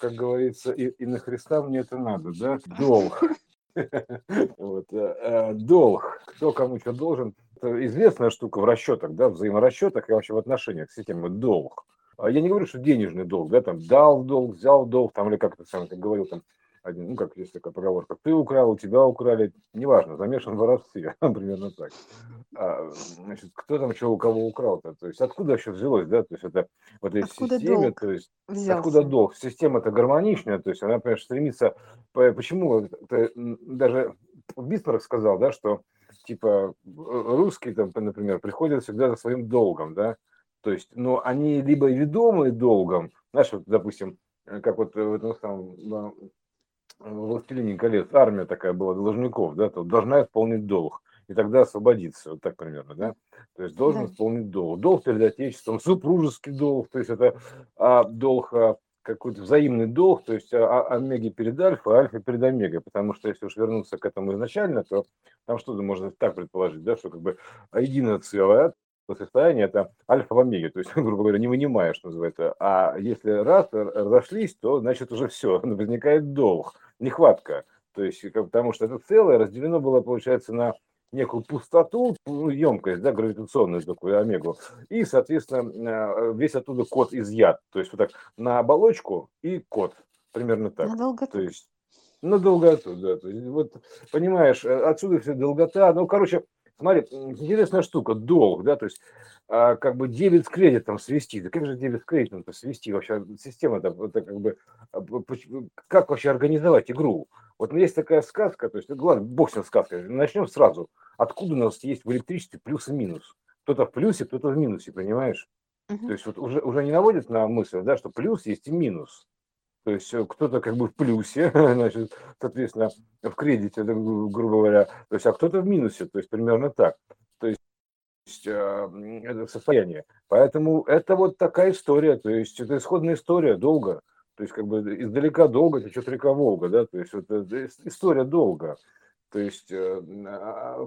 как говорится, и на Христа мне это надо, да? Долг. Долг. Кто кому что должен. Это известная штука в расчетах, да, в взаиморасчетах и вообще в отношениях с этим долг. Я не говорю, что денежный долг, да, там, дал в долг, взял в долг, там, или как ты сам говорил, там, один, ну, как есть такая поговорка, ты украл, у тебя украли, неважно, замешан в воровстве, примерно так. Значит, кто там чего у кого украл-то, то есть откуда вообще взялось, да, то есть это вот эта система, то есть взялся? Откуда долг, система-то гармоничная, то есть она, конечно, стремится, почему, это, даже Биспарх сказал, да, что, типа, русские, там, например, приходят всегда за своим долгом, да, то есть, но они либо ведомы долгом, знаешь, вот, допустим, как вот в этом самом «Властелине колец» армия такая была должников, да, то должна исполнить долг, и тогда освободиться, вот так примерно, да, то есть должен исполнить долг. Долг перед Отечеством, супружеский долг, то есть это долг, какой-то взаимный долг, то есть омеги перед альфой, а альфа перед омегой, потому что если уж вернуться к этому изначально, то там что-то можно так предположить, да, что как бы единое целое, состояние это альфа в омеге, то есть, грубо говоря, не вынимаешь, что называется. А если раз разошлись, то значит уже все, возникает долг, нехватка. То есть, потому что это целое разделено было, получается, на некую пустоту, емкость, да, гравитационную такую омегу, и, соответственно, весь оттуда код изъят. То есть, вот так, на оболочку и код, примерно так. То есть, на долготу, да. То есть, вот, понимаешь, отсюда вся долгота, ну, короче, смотри, интересная штука, долг, да, то есть как бы дебет с кредитом свести, да как же дебет с кредитом-то свести, вообще система, да, это как бы, как вообще организовать игру? Вот есть такая сказка, то есть, главное, бог с ней сказка, начнем сразу, откуда у нас есть в электричестве плюс и минус, кто-то в плюсе, кто-то в минусе, понимаешь? То есть вот уже не наводит на мысль, да, что плюс есть и минус. То есть кто-то как бы в плюсе, значит, соответственно, в кредите, грубо говоря, то есть, а кто-то в минусе, то есть примерно так. То есть это состояние. Поэтому это вот такая история, то есть это исходная история долго, то есть как бы издалека долго течет река Волга, да, то есть это история долго. То есть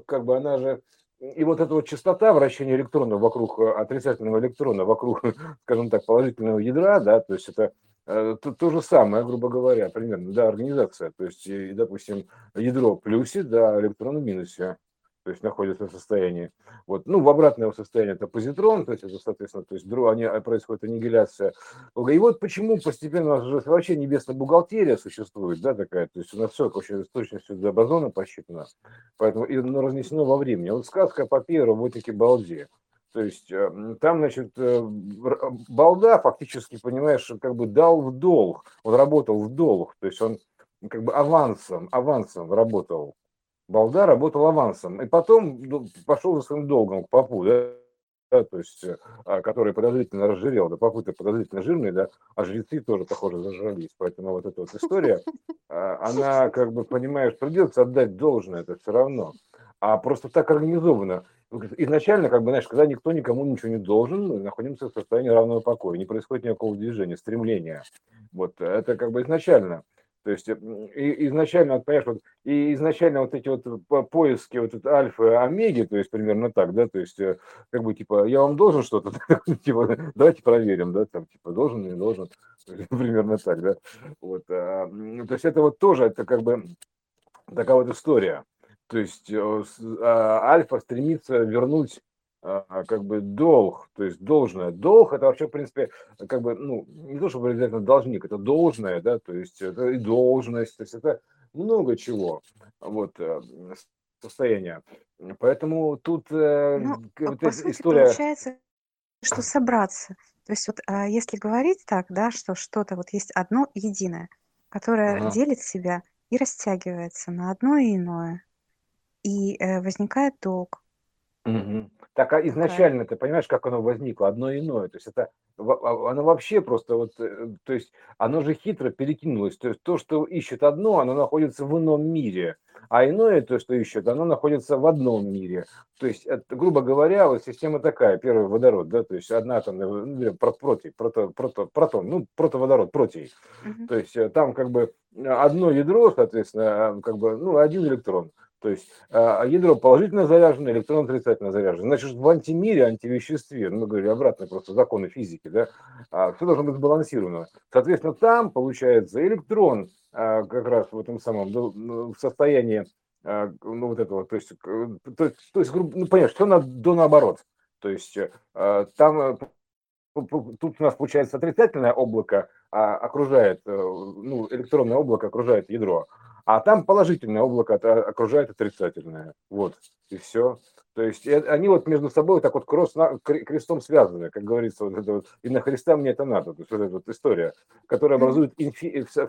как бы она же... И вот эта вот частота вращения электрона вокруг отрицательного электрона, вокруг, скажем так, положительного ядра, да, то есть это... То же самое, грубо говоря, примерно, да, организация, то есть, допустим, ядро в плюсе, да, электрон в минусе, то есть находится в состоянии, вот, ну, в обратное состояние это позитрон, то есть, это, соответственно, то есть, происходит аннигиляция. И вот почему постепенно у нас уже вообще небесная бухгалтерия существует, да, такая, то есть, у нас все, вообще, с точностью до бозона посчитано, поэтому, и оно разнесено во времени. Вот сказка «Эпопея работники балде». То есть там, значит, балда фактически, понимаешь, как бы дал в долг, он работал в долг, то есть он как бы авансом работал, балда работал авансом, и потом пошел за своим долгом к попу, да, то есть, который подозрительно разжирел, да, попу-то подозрительно жирный, да, а жрецы тоже, похоже, зажрались, поэтому вот эта вот история, она, как бы, понимаешь, придется отдать должное, это все равно, а просто так организовано. Изначально, как бы, знаешь, когда никто никому ничего не должен, мы находимся в состоянии равного покоя, не происходит никакого движения, стремления. Вот это как бы изначально. То есть изначально, понимаешь, вот, и изначально вот эти вот поиски вот это альфа омеги, то есть примерно так, да, то есть как бы типа я вам должен что-то, типа давайте проверим, да, там типа должен или не должен, примерно так, да. Вот, то есть это вот тоже это как бы такая вот история. То есть альфа стремится вернуть как бы долг, то есть должное. Долг это вообще, в принципе, как бы, ну, не то чтобы обязательно должник, это должное, да, то есть это и должность, то есть это много чего, вот, состояние. Поэтому тут вот по сути, история... Получается, что собраться. То есть вот если говорить так, да, что что-то вот есть одно единое, которое делит себя и растягивается на одно и иное. И возникает долг. Так, а изначально ты понимаешь, как оно возникло, одно иное, то есть это, оно вообще просто, вот, то есть оно же хитро перекинулось, то есть то, что ищет одно, оно находится в ином мире, а иное, то, что ищет, оно находится в одном мире, то есть, это, грубо говоря, вот система такая, первый водород, да, то есть одна там, например, протоводород, то есть там как бы одно ядро, соответственно, как бы, ну, один электрон. То есть ядро положительно заряжено, электрон отрицательно заряжен. Значит, в антимире, антивеществе, мы говорили обратно, просто законы физики, да, все должно быть сбалансировано. Соответственно, там, получается, электрон как раз в этом самом в состоянии ну, вот этого, то есть ну, понятно, все наоборот. То есть там тут у нас получается отрицательное облако окружает, ну, электронное облако окружает ядро. А там положительное облако окружает отрицательное. Вот, и все. То есть они вот между собой так вот крестом связаны, как говорится, вот это вот, и на Христа мне это надо. То есть вот эта вот история, которая образует в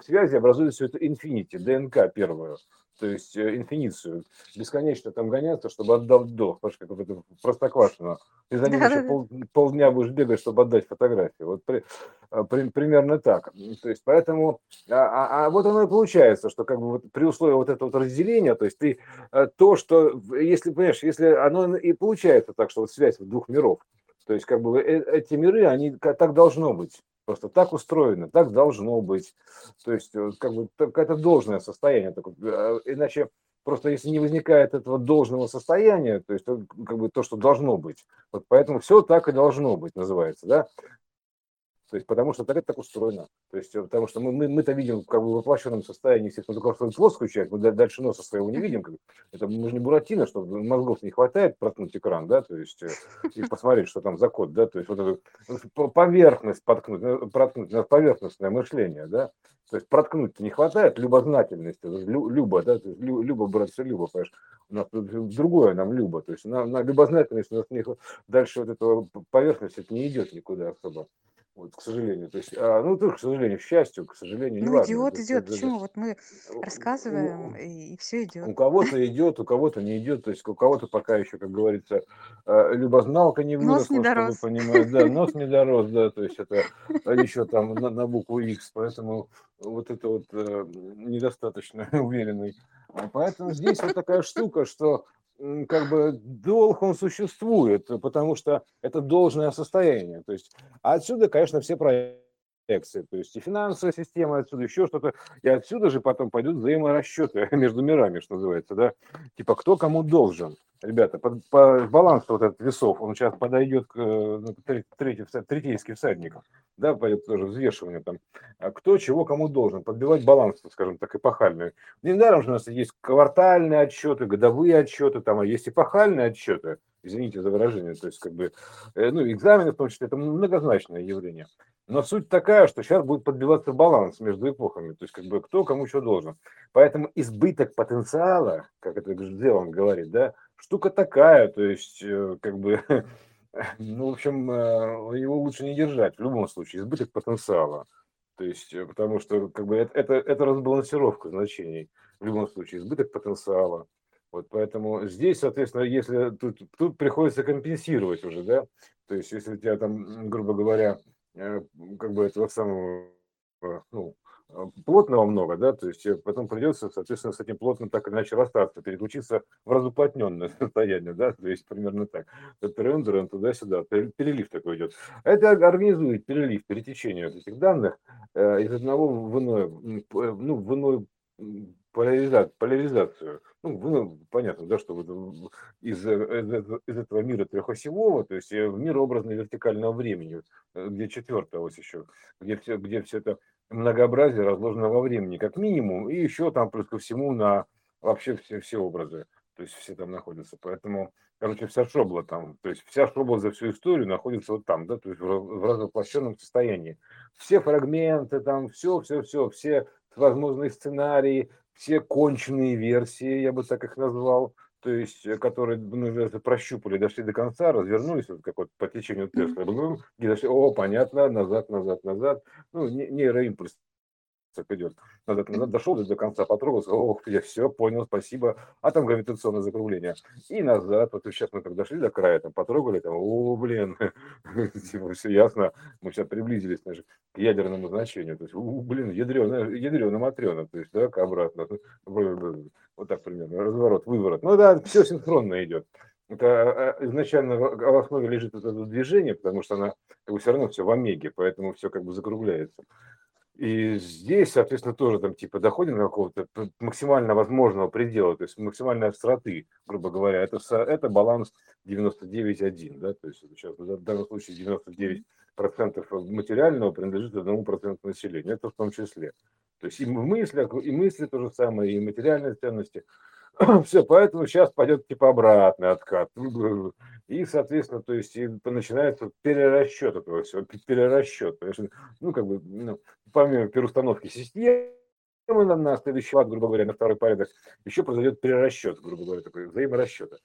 связи, образует всю эту инфинити, ДНК первую, то есть инфиницию. Бесконечно там гоняться, чтобы отдал долг, потому что как это Простоквашино. Ты за ним еще полдня будешь бегать, чтобы отдать фотографию. Вот примерно так. То есть поэтому, вот оно и получается, что как бы вот при условии вот этого вот разделения, то есть ты то, что, если, понимаешь, если оно и получается так, что вот связь двух миров, то есть как бы эти миры, они так должно быть. Просто так устроено, так должно быть. То есть как бы это должное состояние. Иначе просто если не возникает этого должного состояния, то есть как бы то, что должно быть. Вот поэтому все так и должно быть, называется, да? То есть потому что так это так устроено. То есть потому что мы-то видим как бы в воплощенном состоянии, естественно, только свою плоскую часть, мы дальше носа своего не видим. Это мы же не Буратино, что мозгов не хватает проткнуть экран, да, то есть и посмотреть, что там за код, да, то есть вот эту поверхность проткнуть, поверхностное мышление, да. То есть проткнуть-то не хватает любознательности, люба, да, то есть люба, братцы, люба, понимаешь, у нас другое нам люба, то есть на любознательность у нас не, дальше вот этого поверхности это не идет никуда особо. Вот, к сожалению, то есть, ну, только, к сожалению, к счастью, к сожалению, не важно. Ну, идет, почему? Вот мы рассказываем, и все идет. У кого-то идет, у кого-то не идет, то есть у кого-то пока еще, как говорится, любозналка не выросла, чтобы понимать, да, нос не дорос, да, то есть это еще там на букву X, поэтому вот это вот недостаточно уверенный. Поэтому здесь вот такая штука, что как бы долг, он существует, потому что это должное состояние. То есть отсюда, конечно, все проекции, то есть и финансовая система, отсюда еще что-то, и отсюда же потом пойдут взаиморасчеты между мирами, что называется, да, типа кто кому должен. Ребята, баланс вот этот весов, он сейчас подойдет к третейским всадникам, да, пойдет тоже взвешивание там, кто чего кому должен, подбивать баланс, скажем так, эпохальный. Недаром же у нас есть квартальные отчеты, годовые отчеты, там есть эпохальные отчеты, извините за выражение, то есть как бы, ну, экзамены в том числе, это многозначное явление. Но суть такая, что сейчас будет подбиваться баланс между эпохами, то есть как бы кто кому что должен. Поэтому избыток потенциала, как это Зеланд говорит, да, штука такая, то есть, как бы, ну, в общем, его лучше не держать, в любом случае, избыток потенциала, то есть, потому что, как бы, это разбалансировка значений, в любом случае, избыток потенциала, вот, поэтому здесь, соответственно, если тут приходится компенсировать уже, да, то есть, если у тебя там, грубо говоря, как бы, этого самого, ну, плотного много, да, то есть потом придется, соответственно, с этим плотным так или иначе расстаться, переключиться в разуплотненное состояние, да, то есть примерно так. Трендером туда-сюда, перелив такой идет. Это организует перелив, перетечение вот этих данных из одного в иное, ну, в иную поляризацию. Ну, понятно, да, что вот из этого мира трехосевого, то есть в мир образно-вертикального времени, где четвертая ось еще, где все это многообразие разложено во времени как минимум, и еще там плюс ко всему на вообще все образы, то есть все там находятся, поэтому, короче, вся шобла там, то есть вся шобла за всю историю находится вот там, да, то есть в разоплощенном состоянии. Все фрагменты там, все возможные сценарии, все конченые версии, я бы так их назвал, то есть, которые, ну, прощупали, дошли до конца, развернулись вот как вот по течению Тесла, и дошли, понятно, назад, ну, нейроимпульс так идет, назад, дошел до конца, потрогался, я все понял, спасибо, а там гравитационное закругление, и назад, вот сейчас мы как дошли до края, там потрогали, там, все ясно, мы сейчас приблизились даже к ядерному значению, то есть, ядрёно-матрёно, то есть, да, обратно, вот так примерно, разворот, выворот. Ну да, все синхронно идет. Это изначально в основе лежит это движение, потому что она как бы, все равно все в омеге, поэтому все как бы закругляется. И здесь, соответственно, тоже там типа доходим до какого-то максимально возможного предела, то есть максимальной остроты, грубо говоря, это баланс 99,1, да, то есть сейчас в данном случае 99% материального принадлежит 1% населения, это в том числе. То есть и мысли то же самое, и материальные ценности. Все, поэтому сейчас пойдет типа обратный откат. И, соответственно, то есть и начинается перерасчет этого всего, перерасчет. Ну, как бы, ну, помимо переустановки системы на следующий лад, грубо говоря, на второй порядок, еще произойдет перерасчет, грубо говоря, такой взаиморасчета.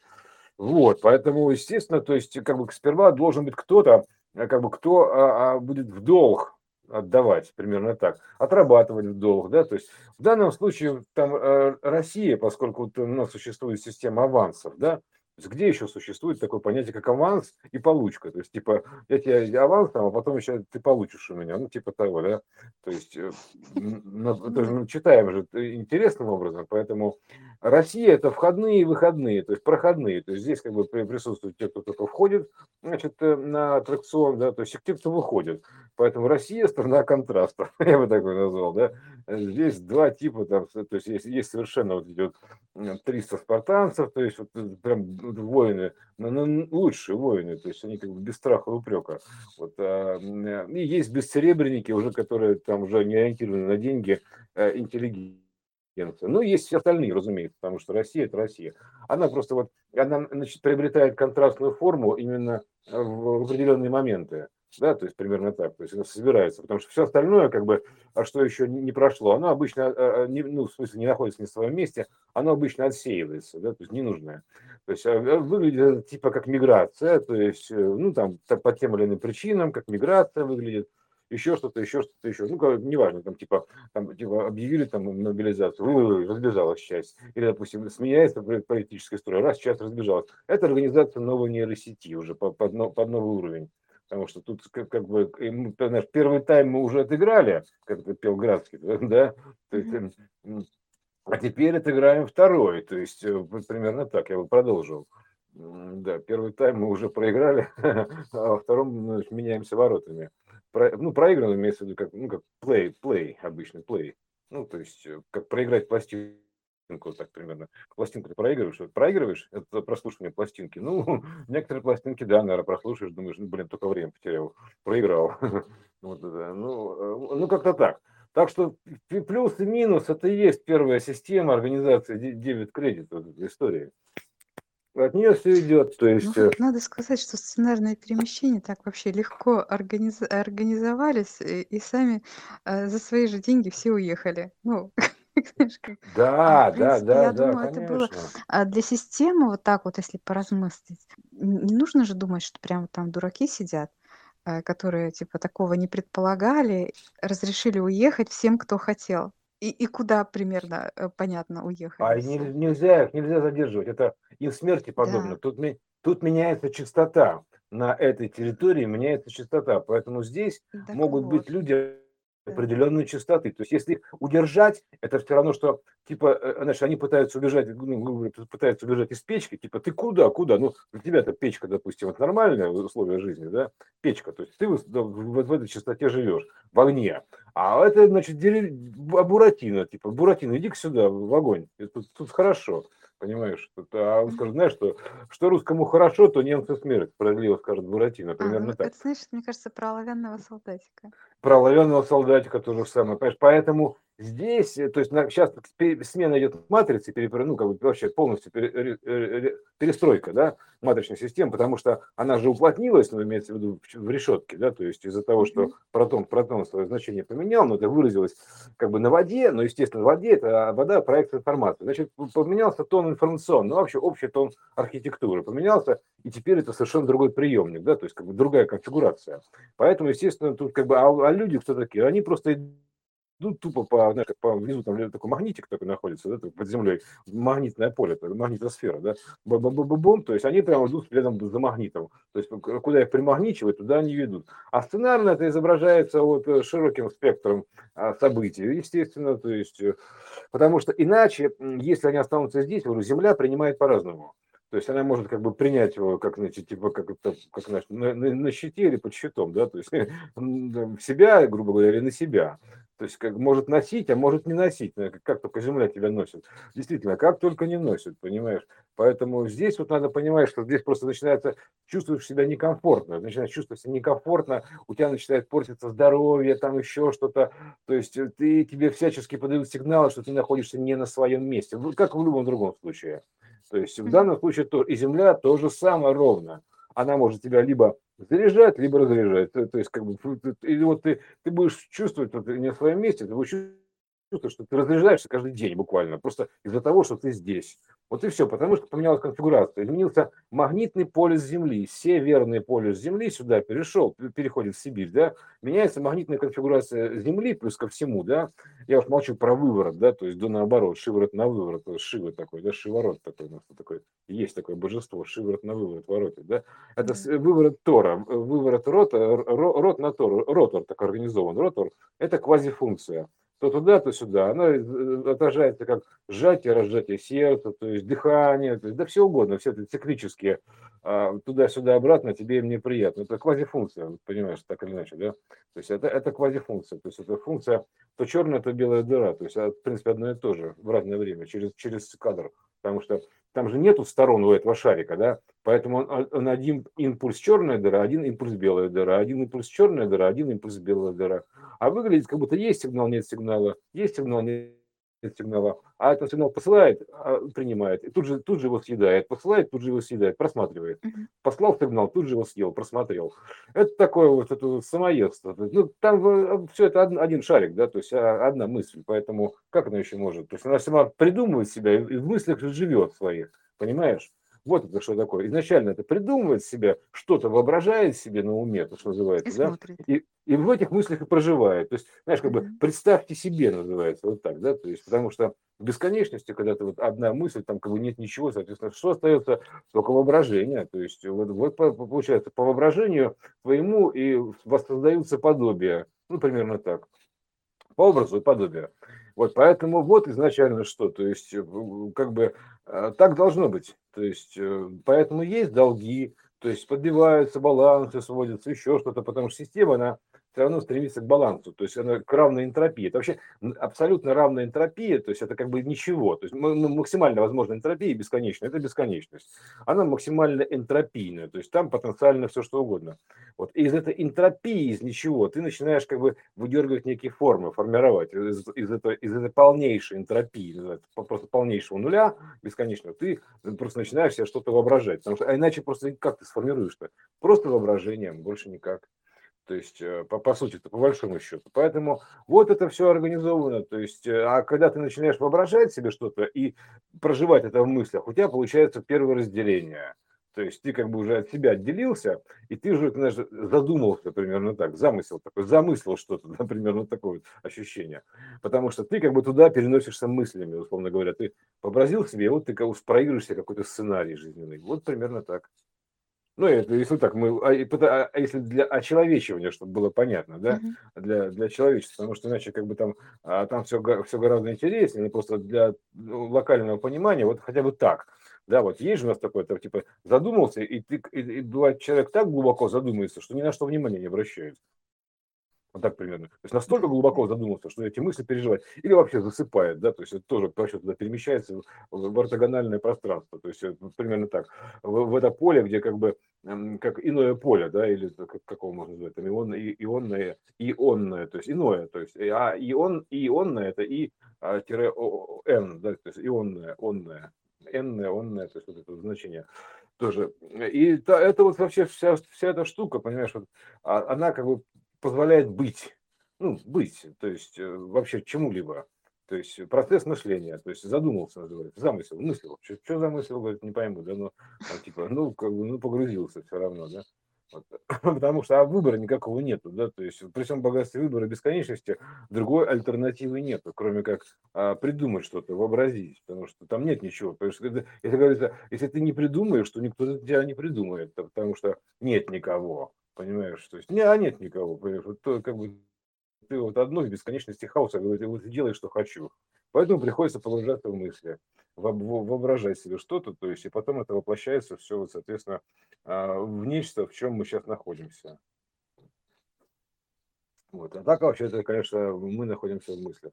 Вот, поэтому, естественно, то есть, как бы, сперва должен быть кто-то, как бы, кто будет в долг отдавать, примерно так, отрабатывать в долг, да, то есть в данном случае там Россия, поскольку вот у нас существует система авансов, да, где еще существует такое понятие, как аванс и получка, то есть типа я тебе аванс, а потом еще ты получишь у меня, ну типа того, да, то есть читаем же интересным образом, поэтому Россия это входные и выходные, то есть проходные, то есть здесь как бы присутствуют те, кто только входит, значит, на аттракцион, да, то есть те, кто выходит, поэтому Россия страна контрастов, я бы так назвал, да, здесь два типа, там, то есть есть совершенно вот идет 300 спартанцев, то есть вот прям воины, лучшие воины, то есть они как бы без страха и упрека. Вот, и есть бессеребренники, уже, которые там уже не ориентированы на деньги, интеллигенция. Ну, есть все остальные, разумеется, потому что Россия – это Россия. Она просто вот, она, значит, приобретает контрастную форму именно в определенные моменты. Да, то есть примерно так, то есть она собирается, потому что все остальное, как бы, а что еще не прошло, оно обычно, ну, в смысле, не находится ни в своем месте, оно обычно отсеивается, да, то есть ненужное. То есть выглядит типа как миграция, то есть, ну, там, по тем или иным причинам, как миграция выглядит, еще что-то, ну, неважно, там, типа, объявили там мобилизацию, разбежалась часть, или, допустим, сменяется политическая история, раз, часть разбежалась. Это организация новой нейросети уже под новый уровень. Потому что тут, как бы, наш первый тайм мы уже отыграли, как это пел Градский, да, то есть, а теперь отыграем второй, то есть примерно так, я бы продолжил. Да, первый тайм мы уже проиграли, а во втором, ну, меняемся воротами. Ну, проигранный имеется в виду как, ну, как play, обычный play, ну, то есть как проиграть пластик. Так примерно. Пластинку ты проигрываешь, это прослушивание пластинки. Ну, некоторые пластинки, да, наверное, прослушаешь, думаешь, ну, блин, только время потерял, проиграл. Вот, да. Ну, как-то так. Так что плюс и минус, это и есть первая система организации дебет-кредит вот этой истории. От нее все идет, то есть... Ну, надо сказать, что сценарные перемещения так вообще легко организовались, и сами за свои же деньги все уехали. Ну... Да, принципе, да, я думаю, это было для системы вот так вот, если поразмыслить. Не нужно же думать, что прямо там дураки сидят, которые типа такого не предполагали, разрешили уехать всем, кто хотел. И куда примерно, понятно, уехать. А нельзя задерживать. Это им смерти подобно. Да. Тут меняется частота. На этой территории меняется частота. Поэтому здесь так могут вот быть люди определенной частоты. То есть если их удержать, это все равно, что типа, значит, они пытаются убежать из печки, типа, ты куда? Ну, для тебя-то печка, допустим, это нормальное условие жизни, да, печка, то есть ты в этой частоте живешь, в огне, а это, значит, Буратино, типа, Буратино, иди-ка сюда, в огонь, тут хорошо, понимаешь, а он скажет, знаешь, что русскому хорошо, то немцу смерть, справедливо скажет Буратино, примерно так. Это, значит, мне кажется, про оловянного солдатика. Про оловянного солдатика то же самое, понимаешь, поэтому здесь, то есть сейчас смена идет матрицы, ну, как бы вообще полностью перестройка, да, матричной системы, потому что она же уплотнилась, но имеется в виду в решетке, да, то есть из-за того, что протон свое значение поменял, но это выразилось как бы на воде, но, естественно, в воде это вода проекция информации. Значит, поменялся тон информационный, ну, вообще общий тон архитектуры поменялся, и теперь это совершенно другой приемник, да, то есть как бы другая конфигурация. Поэтому, естественно, тут как бы, а люди кто такие? Они просто... Ну, тупо по внизу там такой магнитик такой находится, да, под землей, магнитное поле, магнитосфера, да, бом, то есть они прямо идут следом за магнитом, то есть куда их примагничивают, туда они ведут. А сценарно это изображается вот широким спектром событий, естественно, то есть, потому что иначе, если они останутся здесь, Земля принимает по-разному. То есть она может как бы принять его, как, значит, типа, как на щите или под щитом, да, то есть в себя, грубо говоря, или на себя. То есть как может носить, а может не носить, как только земля тебя носит. Действительно, как только не носит, понимаешь. Поэтому здесь вот надо понимать, что здесь просто начинается, чувствуешь себя некомфортно, начинаешь чувствовать себя некомфортно, у тебя начинает портиться здоровье, там еще что-то. То есть тебе всячески подают сигналы, что ты находишься не на своем месте, как в любом другом случае. То есть в данном случае то, и земля то же самое ровно. Она может тебя либо заряжать, либо разряжать. То есть как бы и вот ты будешь чувствовать, что ты не на своем месте, ты будешь чувствовать, что ты разряжаешься каждый день буквально, просто из-за того, что ты здесь. Вот и все, потому что поменялась конфигурация. Изменился магнитный полюс Земли. Северный полюс Земли сюда перешел, переходит в Сибирь, да. Меняется магнитная конфигурация Земли плюс ко всему, да. Я уж молчу про выворот, да, то есть до наоборот, шиворот на выворот, шива такой, да, шиворот такой, у нас такой, есть такое божество, шиворот на выворот, воротит, да. Это выворот Тора, выворот рот на Тору, ротор так организован, ротор, это квазифункция. То туда, то сюда. Она отражается как сжатие, разжатие сердца, то есть дыхание, то есть, да все угодно, все это циклические, туда-сюда, обратно, тебе им неприятно. Это квазифункция, понимаешь, так или иначе, да? То есть это квазифункция, то есть это функция, то черная, то белая дыра, то есть в принципе одно и то же в разное время, через кадр, потому что там же нету сторон у этого шарика, да? Поэтому он один импульс черная дыра, один импульс белая дыра, один импульс черная дыра, один импульс белая дыра. А выглядит, как будто есть сигнал, нет сигнала, есть сигнал, нет сигнала. А этот сигнал посылает, принимает, и тут же его съедает, посылает, тут же его съедает, просматривает. Послал сигнал, тут же его съел, просмотрел. Это такое вот это самоедство. Ну, там все это один шарик, да, то есть одна мысль, поэтому как она еще может? То есть она сама придумывает себя и в мыслях живет своих, понимаешь? Вот это что такое. Изначально это придумывает себя, что-то воображает себе на уме, то, что называется, и да? И в этих мыслях и проживает. То есть, знаешь, как бы представьте себе, называется, вот так, да, то есть, потому что в бесконечности, когда ты вот одна мысль, там как бы нет ничего, соответственно, что остается? Только воображение. То есть, вот получается, по воображению твоему и воссоздаются подобия. Ну, примерно так. По образу и подобию. Вот поэтому вот изначально что, то есть как бы так должно быть. То есть поэтому есть долги, то есть подбиваются балансы, сводятся, еще что-то, потому что система, она все равно стремится к балансу, то есть она к равной энтропии. Это вообще абсолютно равная энтропия, то есть это как бы ничего. То есть максимально возможная энтропия бесконечна, это бесконечность. Она максимально энтропийная, то есть там потенциально все что угодно. Вот. И из этой энтропии, из ничего, ты начинаешь как бы выдергивать некие формы, формировать. Из этой полнейшей энтропии, просто полнейшего нуля бесконечного, ты просто начинаешь себе что-то воображать. Потому что, а иначе просто как ты сформируешь-то? Просто воображением, больше никак. То есть, по сути-то, по большому счету. Поэтому вот это все организовано. То есть, а когда ты начинаешь воображать себе что-то и проживать это в мыслях, у тебя получается первое разделение. То есть, ты как бы уже от себя отделился, и ты уже, знаешь, задумался примерно так, замыслил что-то, да, примерно такое ощущение. Потому что ты как бы туда переносишься мыслями, условно говоря. Ты вообразил себе, и вот ты как бы проигрываешь себе какой-то сценарий жизненный. Вот примерно так. Ну, это, если так, если для очеловечивания, чтобы было понятно, да, для человечества, потому что иначе как бы там все гораздо интереснее, но просто для локального понимания, вот хотя бы так, да, вот есть же у нас такое, там, типа, задумался, и бывает, человек так глубоко задумается, что ни на что внимания не обращает. Вот так примерно. То есть настолько глубоко задумался, что эти мысли переживает. Или вообще засыпает, да, то есть это тоже туда перемещается в ортогональное пространство. То есть примерно так. В это поле, где как бы, как иное поле, да, или как его можно назвать, там ионное, то есть иное, то есть, а ионное это И-Н, да, то есть ионное, онное, энное, онное, то есть вот это значение. Тоже. И это вот вообще вся эта штука, понимаешь, вот, она как бы позволяет быть, то есть вообще чему-либо, то есть процесс мышления, то есть задумался, называется, замысел, мыслил, что замыслил, говорит, не пойму, да, но типа, погрузился все равно, да, вот. Потому что выбора никакого нету, да, то есть при всем богатстве выбора бесконечности другой альтернативы нету, кроме как придумать что-то, вообразить, потому что там нет ничего, потому что если говорится, если ты не придумаешь, то никто тебя не придумает, потому что нет никого. Понимаешь, то есть нет никого, понимаешь, вот то, как бы ты вот одно в бесконечности хаоса, вот делай, что хочу. Поэтому приходится погружаться в мысли, воображать себе что-то, то есть, и потом это воплощается все, вот, соответственно, в нечто, в чем мы сейчас находимся. Вот. А так вообще, это, конечно, мы находимся в мыслях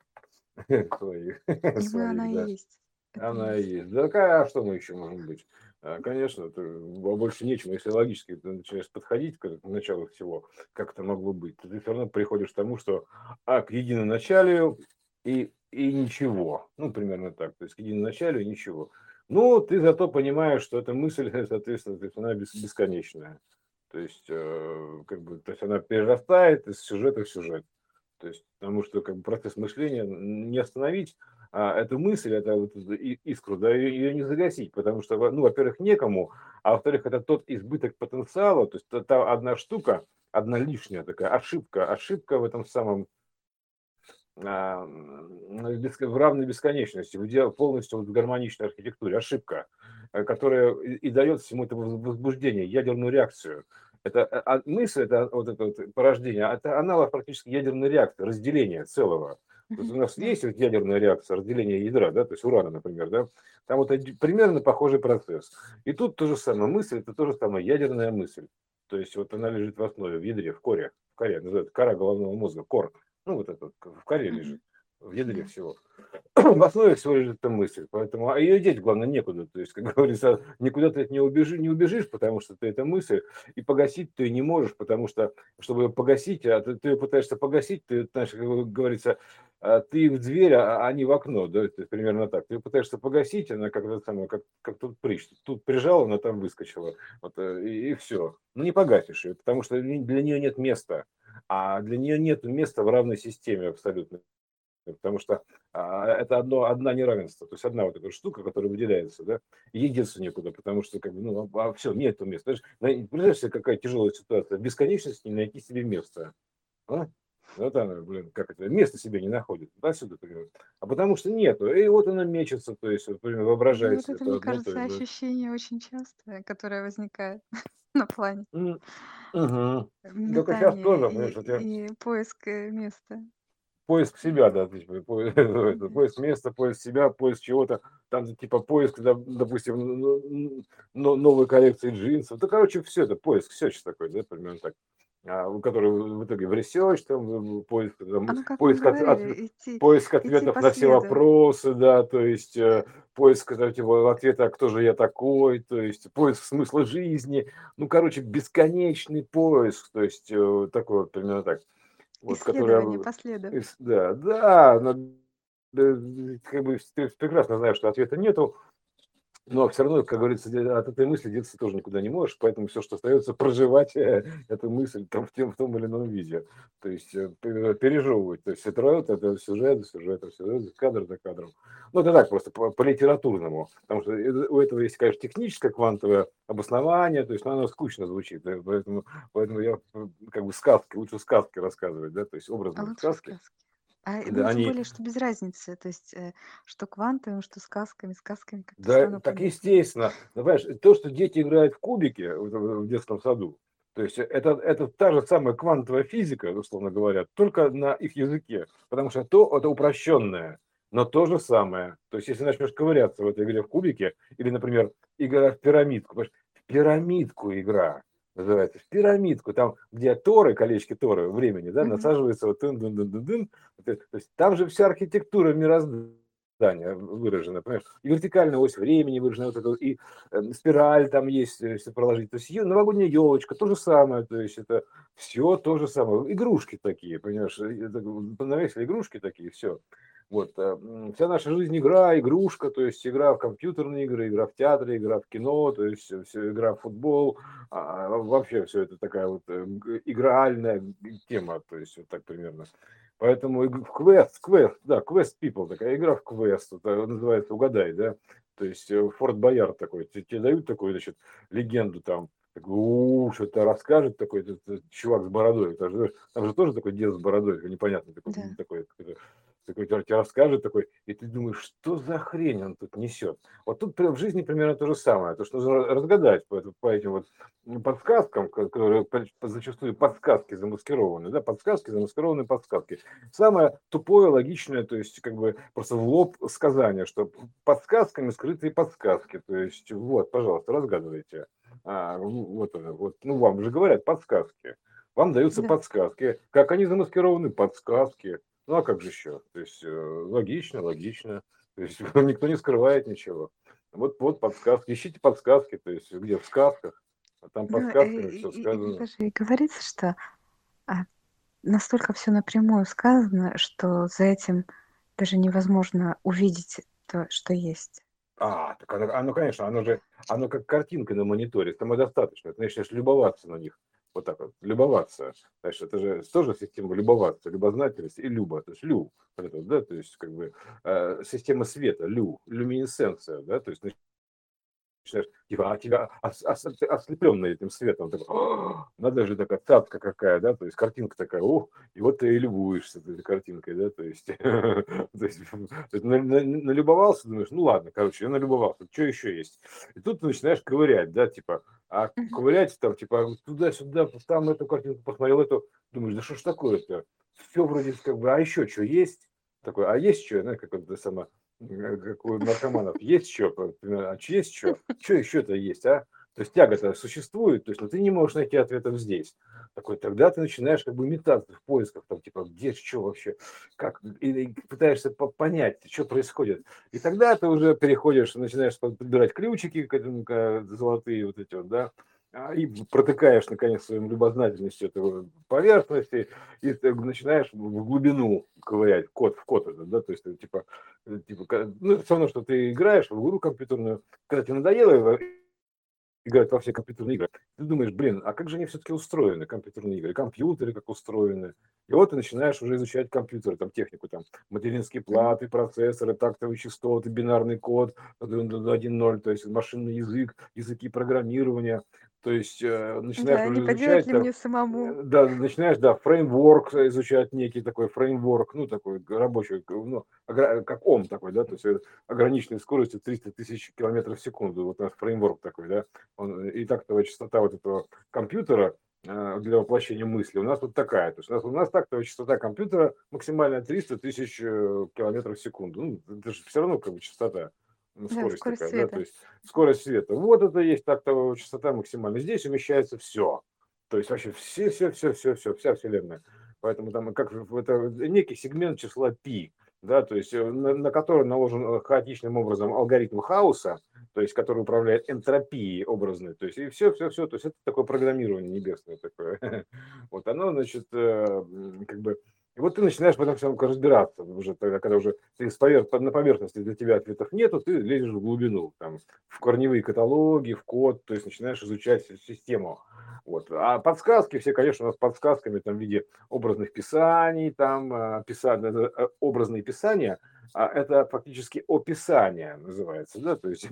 своих. Она и есть. Она и есть. Да, а что мы еще можем быть? Конечно, больше нечего. Если логически ты начинаешь подходить к началу всего, как это могло быть, то ты все равно приходишь к тому, что к единоначалию и ничего. Ну, примерно так. То есть к единоначалию и ничего. Но ты зато понимаешь, что эта мысль, соответственно, она бесконечная. То есть, как бы, то есть она перерастает из сюжета в сюжет. То есть, потому что как бы, процесс мышления не остановить, а эту мысль, эту искру, да, ее не загасить, потому что, ну, во-первых, некому, а во-вторых, это тот избыток потенциала, то есть это одна штука, одна лишняя такая ошибка в этом самом, в равной бесконечности, в полностью в гармоничной архитектуре, ошибка, которая и дает всему этому возбуждение, ядерную реакцию. Это мысль, это вот это вот порождение, это аналог практически ядерной реакции, разделения целого. То есть у нас есть вот ядерная реакция, разделение ядра, да, то есть урана, например, да, там вот примерно похожий процесс. И тут то же самое, мысль, это то же самое, ядерная мысль. То есть вот она лежит в основе, в ядре, в коре, называют кора головного мозга, кор. Ну вот это в коре лежит, в ядре всего. В основе всего лежит эта мысль, поэтому, а ее деть, главное, некуда. То есть, как говорится, никуда ты не убежишь, потому что ты эта мысль, и погасить ты не можешь, потому что, чтобы ее погасить, а ты ее пытаешься погасить, ты, знаешь, как говорится, ты в дверь, а не в окно, да, это примерно так. Ты пытаешься погасить, она как тут прыщ. Тут прижала, она там выскочила, вот, и все. Ну, не погасишь ее, потому что для нее нет места. А для нее нет места в равной системе абсолютно. Потому что это одна неравенство, то есть одна вот эта штука, которая выделяется, да, ей деться некуда, потому что, как бы, ну, все, нет места. Представляешь себе, какая тяжелая ситуация, в бесконечности не найти себе места. А? Вот она, блин, как это, место себе не находит, да, сюда, например. А потому что нету, и вот она мечется, то есть, например, воображается. Вот это, мне кажется, то есть, ощущение очень частое, которое возникает на плане. Угу. Только сейчас тоже, и поиск места. Поиск себя, да, типа, поиск места, поиск себя, поиск чего-то, там, типа, поиск, допустим, новой коллекции джинсов, да, короче, все это, поиск, все сейчас такое, да, примерно так, который в итоге в research, там, поиск ответов на все вопросы, да, то есть, поиск ответа, кто же я такой, то есть, поиск смысла жизни, ну, короче, бесконечный поиск, то есть, такой вот, примерно так. Вот, исследование последовательно. Да, но, как бы, ты прекрасно знаешь, что ответа нету, но все равно, как говорится, от этой мысли деться тоже никуда не можешь, поэтому все, что остается, проживать эту мысль там, в том или ином виде, то есть пережевывать, то есть это сюжет, кадр за кадром. Ну, это так просто, по-литературному, потому что у этого есть, конечно, техническое квантовое обоснование, то есть, но оно скучно звучит, поэтому я, как бы, лучше сказки рассказывать, да, то есть образные сказки. А да, тем более, что без разницы, то есть, что квантовым, что сказками. Как-то да, так понятно. Естественно. Понимаешь, то, что дети играют в кубики в детском саду, то есть это та же самая квантовая физика, условно говоря, только на их языке, потому что это упрощенное, но то же самое. То есть если начнешь ковыряться в этой игре в кубике, или, например, игра в пирамидку, понимаешь, в пирамидку игра. Называется, в пирамидку, там, где торы, колечки торы времени, да, насаживаются, вот, дын-дын-дын-дын, то есть там же вся архитектура мироздания выражена, понимаешь, и вертикальная ось времени выражена, вот это, и спираль там есть, если проложить, то есть новогодняя елочка, то же самое, то есть это все то же самое, игрушки такие, понимаешь, навесили игрушки такие, все. Вот, вся наша жизнь игра, игрушка, то есть игра в компьютерные игры, игра в театре, игра в кино, то есть все, игра в футбол, вообще все это такая вот игральная тема, то есть вот так примерно. Поэтому квест people, такая игра в квест, это называется «Угадай», да, то есть Форт Боярд такой, тебе дают такую, значит, легенду там, что-то расскажет такой чувак с бородой, там же тоже такой дед с бородой, непонятный такой, такой тебе расскажет, такой, и ты думаешь, что за хрень он тут несет. Вот тут в жизни примерно то же самое. То, что нужно разгадать по этим вот подсказкам, которые зачастую подсказки замаскированы, да, подсказки, замаскированные подсказки. Самое тупое, логичное, то есть как бы просто в лоб сказание, что подсказками скрытые подсказки. То есть вот, пожалуйста, разгадывайте. Ну вам же говорят подсказки. Вам даются подсказки. Как они замаскированы? Подсказки. Ну, а как же еще? То есть, логично. То есть, никто не скрывает ничего. Вот подсказки. Ищите подсказки, то есть, где в сказках. А там подсказки, все сказано. И говорится, что настолько все напрямую сказано, что за этим даже невозможно увидеть то, что есть. Так оно, конечно, оно как картинка на мониторе. Самодостаточно. Ты начинаешь любоваться на них. Вот так вот, любоваться. Значит, это же тоже система любоваться, любознательность и люба. То есть лю, да, то есть как бы система света, люминесценция, да, то есть начинаешь, типа, тебя ослепленный этим светом, такой, надо же такая цапка какая, да, то есть картинка такая, и вот ты и любуешься этой картинкой, да, то есть налюбовался, думаешь, ну ладно, короче, я налюбовался, что еще есть? И тут ты начинаешь ковырять, да, типа, а ковырять там, типа, туда-сюда, там эту картинку посмотрел, эту, думаешь, да что ж такое-то? Все вроде как бы, а еще что есть? Такое, а есть что? Знаешь, как это сама, как у наркоманов, есть что? А есть что? Что еще-то есть, а? То есть тяга-то существует, то есть, но ты не можешь найти ответов здесь. Такой, тогда ты начинаешь как бы метаться в поисках, там, типа, где, что вообще, как, и пытаешься понять, что происходит. И тогда ты уже переходишь, начинаешь подбирать ключики золотые вот эти вот, да, и протыкаешь, наконец, своим любознательностью эту поверхность, и ты начинаешь в глубину ковырять, в код это, да, то есть, типа, ну, все равно, что ты играешь в игру компьютерную, когда тебе надоело играют во все компьютерные игры, ты думаешь, а как же они все-таки устроены, компьютерные игры, компьютеры как устроены, и вот ты начинаешь уже изучать компьютеры, там, технику, там, материнские платы, процессоры, тактовые частоты, бинарный код, 1.0, то есть машинный язык, языки программирования, то есть начинаешь уже изучать, там, самому? Да, начинаешь, да, фреймворк изучать, некий такой фреймворк, ну, такой рабочий, ну, как ОМ такой, да, то есть ограниченной скоростью 300 тысяч километров в секунду, вот у нас фреймворк такой, да, и тактовая частота вот этого компьютера для воплощения мысли у нас вот такая, то есть у нас тактовая частота компьютера максимально 300 тысяч километров в секунду, ну, это же все равно как бы частота. Скорость такая, света. Да, то есть скорость света. Вот это есть тактовая частота максимально. Здесь умещается все. То есть вообще все, вся Вселенная. Поэтому там как это некий сегмент числа пи, да, то есть на который наложен хаотичным образом алгоритм хаоса, то есть который управляет энтропией образной, то есть и все, то есть это такое программирование небесное такое. Вот оно, значит, как бы. И вот ты начинаешь потом всем разбираться уже тогда, когда уже ты на поверхности для тебя ответов нету, ты лезешь в глубину, там, в корневые каталоги, в код, то есть начинаешь изучать систему. Вот. А подсказки все, конечно, у нас подсказками там, в виде образных писаний, там, образные писания, а это фактически описание называется, да, то есть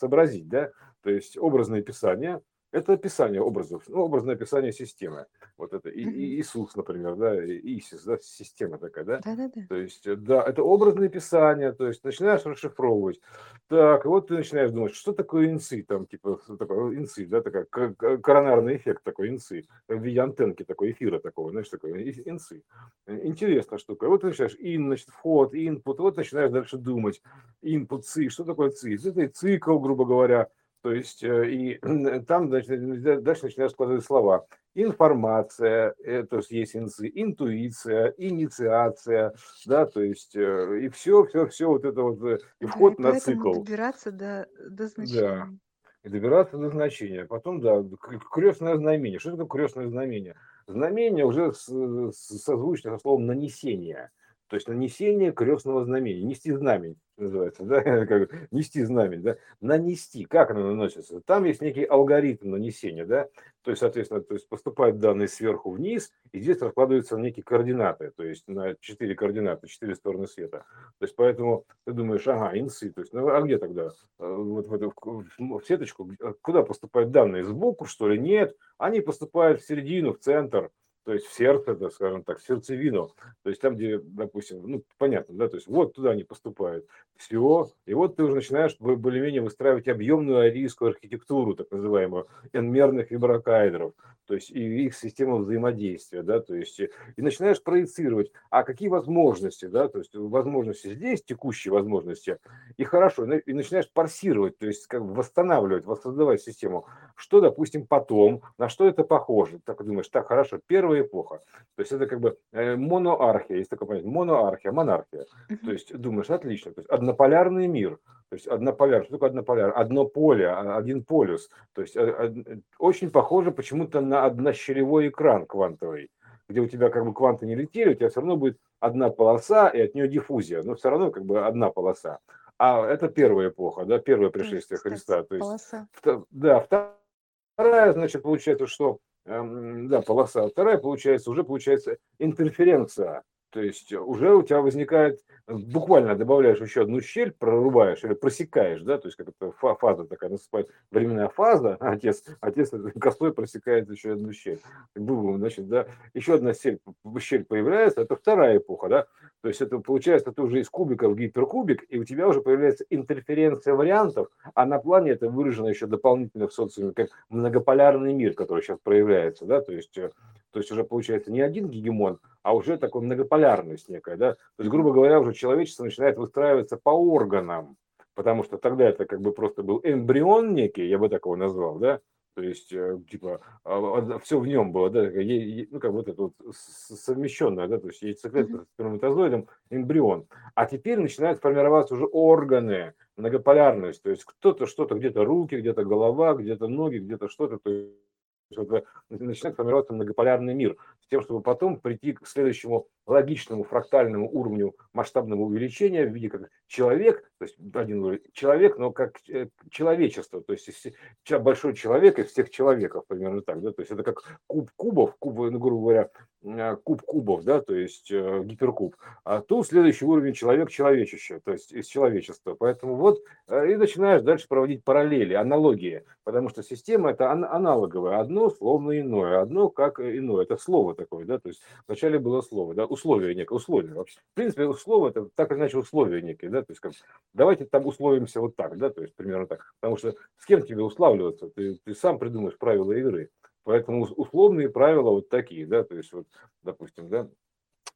сообразить, да, то есть образные писания. Это описание образов, ну, образное описание системы. Вот это Иисус, например, да, Иисус, да, система такая, да? Да. То есть, да, это образное описание, то есть начинаешь расшифровывать. Так, вот ты начинаешь думать, что такое инцы, там, типа, такое, инцы, да, такая, коронарный эффект такой, инцы, в виде антенки такой, эфира такого, знаешь, такой, инцы. Интересная штука. Вот ты начинаешь, значит, вход, инпут, вот начинаешь дальше думать, инпут, ци, что такое ци? Это цикл, грубо говоря. То есть, и там дальше начинаешь складывать слова. Информация, то есть есть инцы, интуиция, инициация, да, то есть, и все вот это вот, и вход на цикл. Добираться до значения. Да, добираться до значения. Потом, да, крестное знамение. Что такое крестное знамение? Знамение уже созвучно со словом «нанесение». То есть нанесение крестного знамени, нести знамень называется, да, как нести знамень, да, нанести, как оно наносится. Там есть некий алгоритм нанесения, да, то есть, соответственно, то есть поступают данные сверху вниз, и здесь раскладываются некие координаты, то есть на 4 координаты, 4 стороны света. То есть поэтому ты думаешь, инцы, то есть, ну а где тогда, вот в эту сеточку, куда поступают данные, сбоку, что ли? Нет, они поступают в середину, в центр. то есть в сердце, да, скажем так, в сердцевину, то есть там, где, допустим, ну, понятно, да, то есть вот туда они поступают, все, и вот ты уже начинаешь более-менее выстраивать объемную арийскую архитектуру, так называемую, n-мерных виброкаэдров, то есть и их систему взаимодействия, да, то есть и начинаешь проецировать, а какие возможности, да, то есть возможности здесь, текущие возможности, и хорошо, и начинаешь парсировать, то есть как бы восстанавливать, воссоздавать систему, что, допустим, потом, на что это похоже, так думаешь, так, хорошо, первое эпоха. То есть это как бы моноархия, есть такое понятие, моноархия, монархия. То есть думаешь, отлично, то есть однополярный мир, то есть однополярный, что такое однополярный? Одно поле, один полюс, то есть очень похоже почему-то на однощелевой экран квантовый, где у тебя как бы кванты не летели, у тебя все равно будет одна полоса и от нее диффузия, но все равно как бы одна полоса. А это первая эпоха, да, первое пришествие Христа. То есть, да, вторая, значит, получается, что да, полоса. Вторая получается, уже получается интерференция. То есть уже у тебя возникает, буквально добавляешь еще одну щель, прорубаешь или просекаешь, да, то есть как это фаза такая наступает, временная фаза, отец косой просекает еще одну щель. Значит, да, еще одна щель появляется, это вторая эпоха, да, то есть это получается, это уже из кубиков гиперкубик, и у тебя уже появляется интерференция вариантов, а на плане это выражено еще дополнительно в социуме, как многополярный мир, который сейчас проявляется, да, то есть уже получается не один гегемон, а уже такой многополярность некая, да, то есть, грубо говоря, уже человечество начинает выстраиваться по органам, потому что тогда это как бы просто был эмбрион некий, я бы так его назвал, да, то есть, типа, все в нем было, да, ну, как вот это вот совмещенное, да, то есть яйцеклетка с сперматозоидом, эмбрион. А теперь начинают формироваться уже органы, многополярность, то есть кто-то что-то, где-то руки, где-то голова, где-то ноги, где-то что-то, то есть начинает формироваться многополярный мир, с тем, чтобы потом прийти к следующему логичному фрактальному уровню масштабного увеличения в виде как человек, то есть один человек, но как человечество, то есть большой человек из всех человеков, примерно так, да, то есть это как куб кубов, ну, грубо говоря, куб кубов, да, то есть гиперкуб, а тут следующий уровень человек-человечище, то есть из человечества, поэтому вот и начинаешь дальше проводить параллели, аналогии, потому что система это аналоговая, одно словно иное, одно как иное, это слово такое, да, то есть вначале было слово, да, условие некое, условие вообще. В принципе, условие это так или иначе условие некое, да, то есть как, давайте там условимся вот так, да, то есть примерно так, потому что с кем тебе уславливаться, ты сам придумаешь правила игры, поэтому условные правила вот такие, да, то есть вот, допустим, да,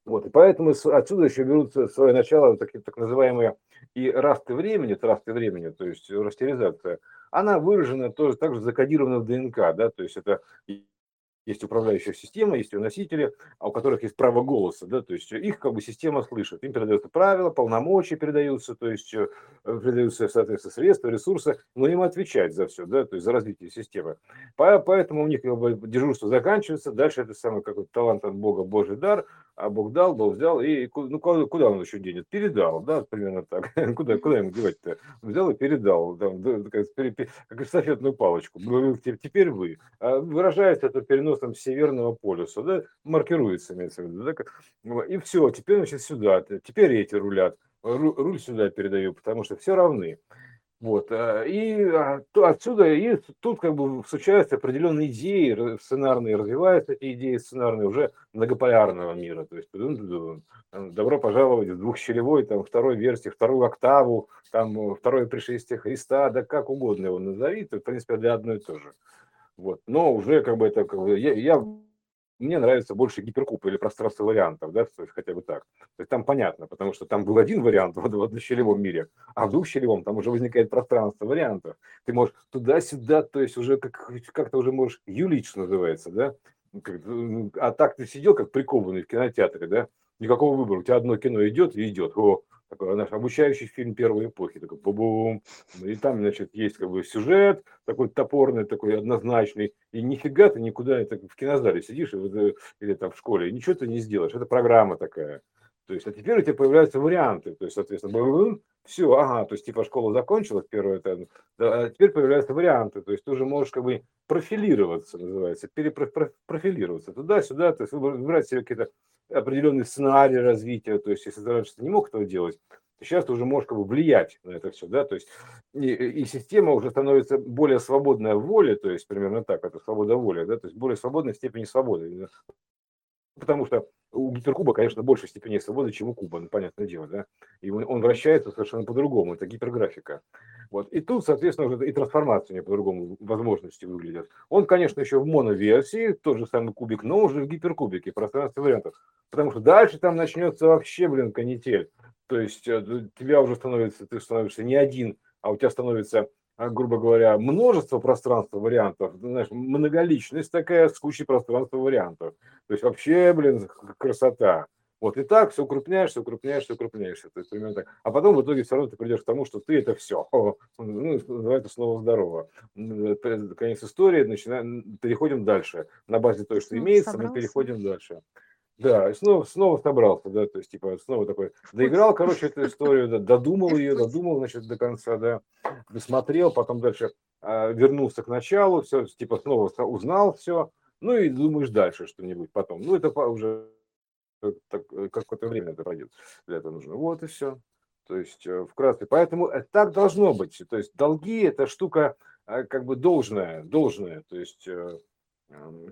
вот, и поэтому отсюда еще берут свое начало так называемые и расты времени, то есть растеризация, она выражена тоже, также закодирована в ДНК, да, то есть это есть управляющая система, есть ее носители, у которых есть право голоса, да, то есть их как бы система слышит, им передаются правила, полномочия передаются, то есть передаются, соответственно, средства, ресурсы, но им отвечать за все, да, то есть за развитие системы. Поэтому у них дежурство заканчивается, дальше это самый какой-то талант от Бога, Божий дар, а Бог дал, Бог взял, и ну, куда он еще денет? Передал, да, примерно так. Куда ему девать-то? Взял и передал, да, как эстафетную палочку. Говорил, теперь вы. Выражается это переносом северного полюса, да, маркируется, имеется в виду, да, и все, теперь, значит, сюда, теперь эти рулят, руль сюда передаю, потому что все равны. Вот, и отсюда, и тут как бы всучаются определенные идеи сценарные, развиваются эти идеи сценарные уже многополярного мира, то есть добро пожаловать в двухщелевой, там, второй версии, вторую октаву, там, второе пришествие Христа, да как угодно его назови, то, в принципе, для одно и то же. Вот, но уже как бы это, как бы, мне нравится больше гиперкуб или пространство вариантов, да, то есть хотя бы так. То есть там понятно, потому что там был один вариант в однощелевом мире, а в двухщелевом там уже возникает пространство вариантов. Ты можешь туда-сюда, то есть уже как-то уже можешь юлить, что называется, да. А так ты сидел как прикованный в кинотеатре, да, никакого выбора. У тебя одно кино идет и идет. О, такой наш обучающий фильм первой эпохи, такой бу-бум, и там, значит, есть как бы сюжет такой топорный, такой однозначный, и нифига ты никуда это в кинозале сидишь или там в школе, и ничего ты не сделаешь, это программа такая. То есть, а теперь у тебя появляются варианты, то есть, соответственно, все, ага, то есть, типа, школа закончилась, первое, а теперь появляются варианты, то есть, ты уже можешь как бы профилироваться, называется, перепрофилироваться туда-сюда, то есть, выбирать себе какие-то определенные сценарии развития, то есть, если ты раньше не мог этого делать, сейчас ты уже можешь как бы влиять на это все, да, то есть и система уже становится более свободная в воле, то есть примерно так, это свобода воли, да, то есть более свободная в степени свободы, Потому что у гиперкуба, конечно, больше степеней свободы, чем у куба, ну, понятное дело, да. И он вращается совершенно по-другому, это гиперграфика. Вот. И тут, соответственно, уже и трансформации у него по-другому возможности выглядят. Он, конечно, еще в моноверсии, тот же самый кубик, но уже в гиперкубике, пространстве вариантов. Потому что дальше там начнется вообще, блин, канитель. То есть тебя уже становится, ты становишься не один, а у тебя становится, грубо говоря, множество пространства вариантов, знаешь, многоличность такая с кучей пространства вариантов. То есть вообще, блин, красота. Вот и так все укрупняешься, укрупняешься, укрупняешься. То есть примерно так. А потом в итоге все равно ты придешь к тому, что ты это все. Ну, называется слово здорово. Конец истории, начинаем, переходим дальше. На базе того, что имеется, собрался. Мы переходим дальше. Да, и снова собрался, да, то есть, типа, снова такой, доиграл, короче, эту историю, да, додумал, значит, до конца, да, досмотрел, потом дальше вернулся к началу, все, типа, снова узнал все, ну, и думаешь дальше что-нибудь потом, ну, это уже так, какое-то время это пройдет, для этого нужно, вот и все, то есть, вкратце, поэтому так должно быть, то есть, долги – это штука, как бы, должная, то есть…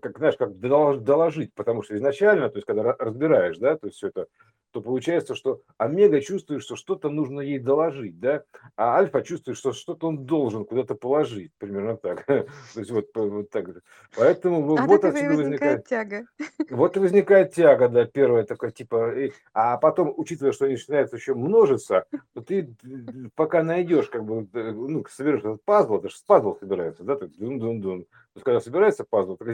Как, знаешь, как доложить, потому что изначально, то есть, когда разбираешь, да, то есть все это, то получается, что омега чувствует, что что-то нужно ей доложить, да, а альфа чувствует, что что-то он должен куда-то положить, примерно так. То есть вот так. Поэтому вот отсюда возникает тяга. Вот и возникает тяга, да, первая такая, типа, а потом, учитывая, что они начинаются еще множиться, то ты пока найдешь, как бы, ну, соберешь этот пазл, это же пазл собирается, да, так дун-дун-дун. То есть, когда собирается пазл, так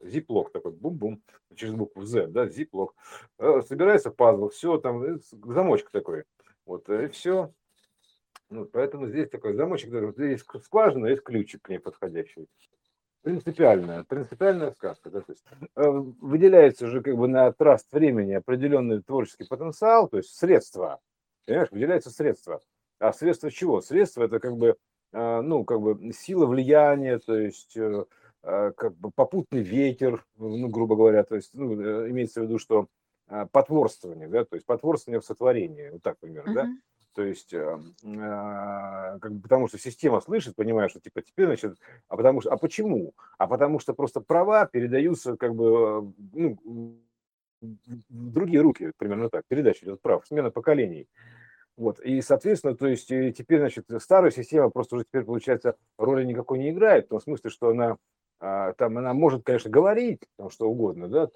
зиплок такой, бум-бум, через букву Z, да, зиплок. Собирается пазл, все, там, замочек такой, вот, и все. Ну, поэтому здесь такой замочек, здесь скважина, есть ключик к ней подходящий. Принципиальная сказка. Да, то есть, выделяется же как бы на траст времени определенный творческий потенциал, то есть средства, понимаешь, выделяется средства. А средства чего? Средства – это как бы, ну, как бы сила влияния, то есть… как бы попутный ветер, ну, грубо говоря, то есть, ну, имеется в виду, что потворствование, да, то есть потворствование в сотворении, вот так примерно, да, то есть, как бы, потому что система слышит, понимает, что типа теперь, значит, почему? А потому что просто права передаются, как бы, ну, в другие руки, примерно так, передача идет прав, смена поколений. Вот. И, соответственно, то есть теперь, значит, старая система просто уже теперь, получается, роли никакой не играет, в том смысле, что она может, конечно, говорить там, что угодно, да,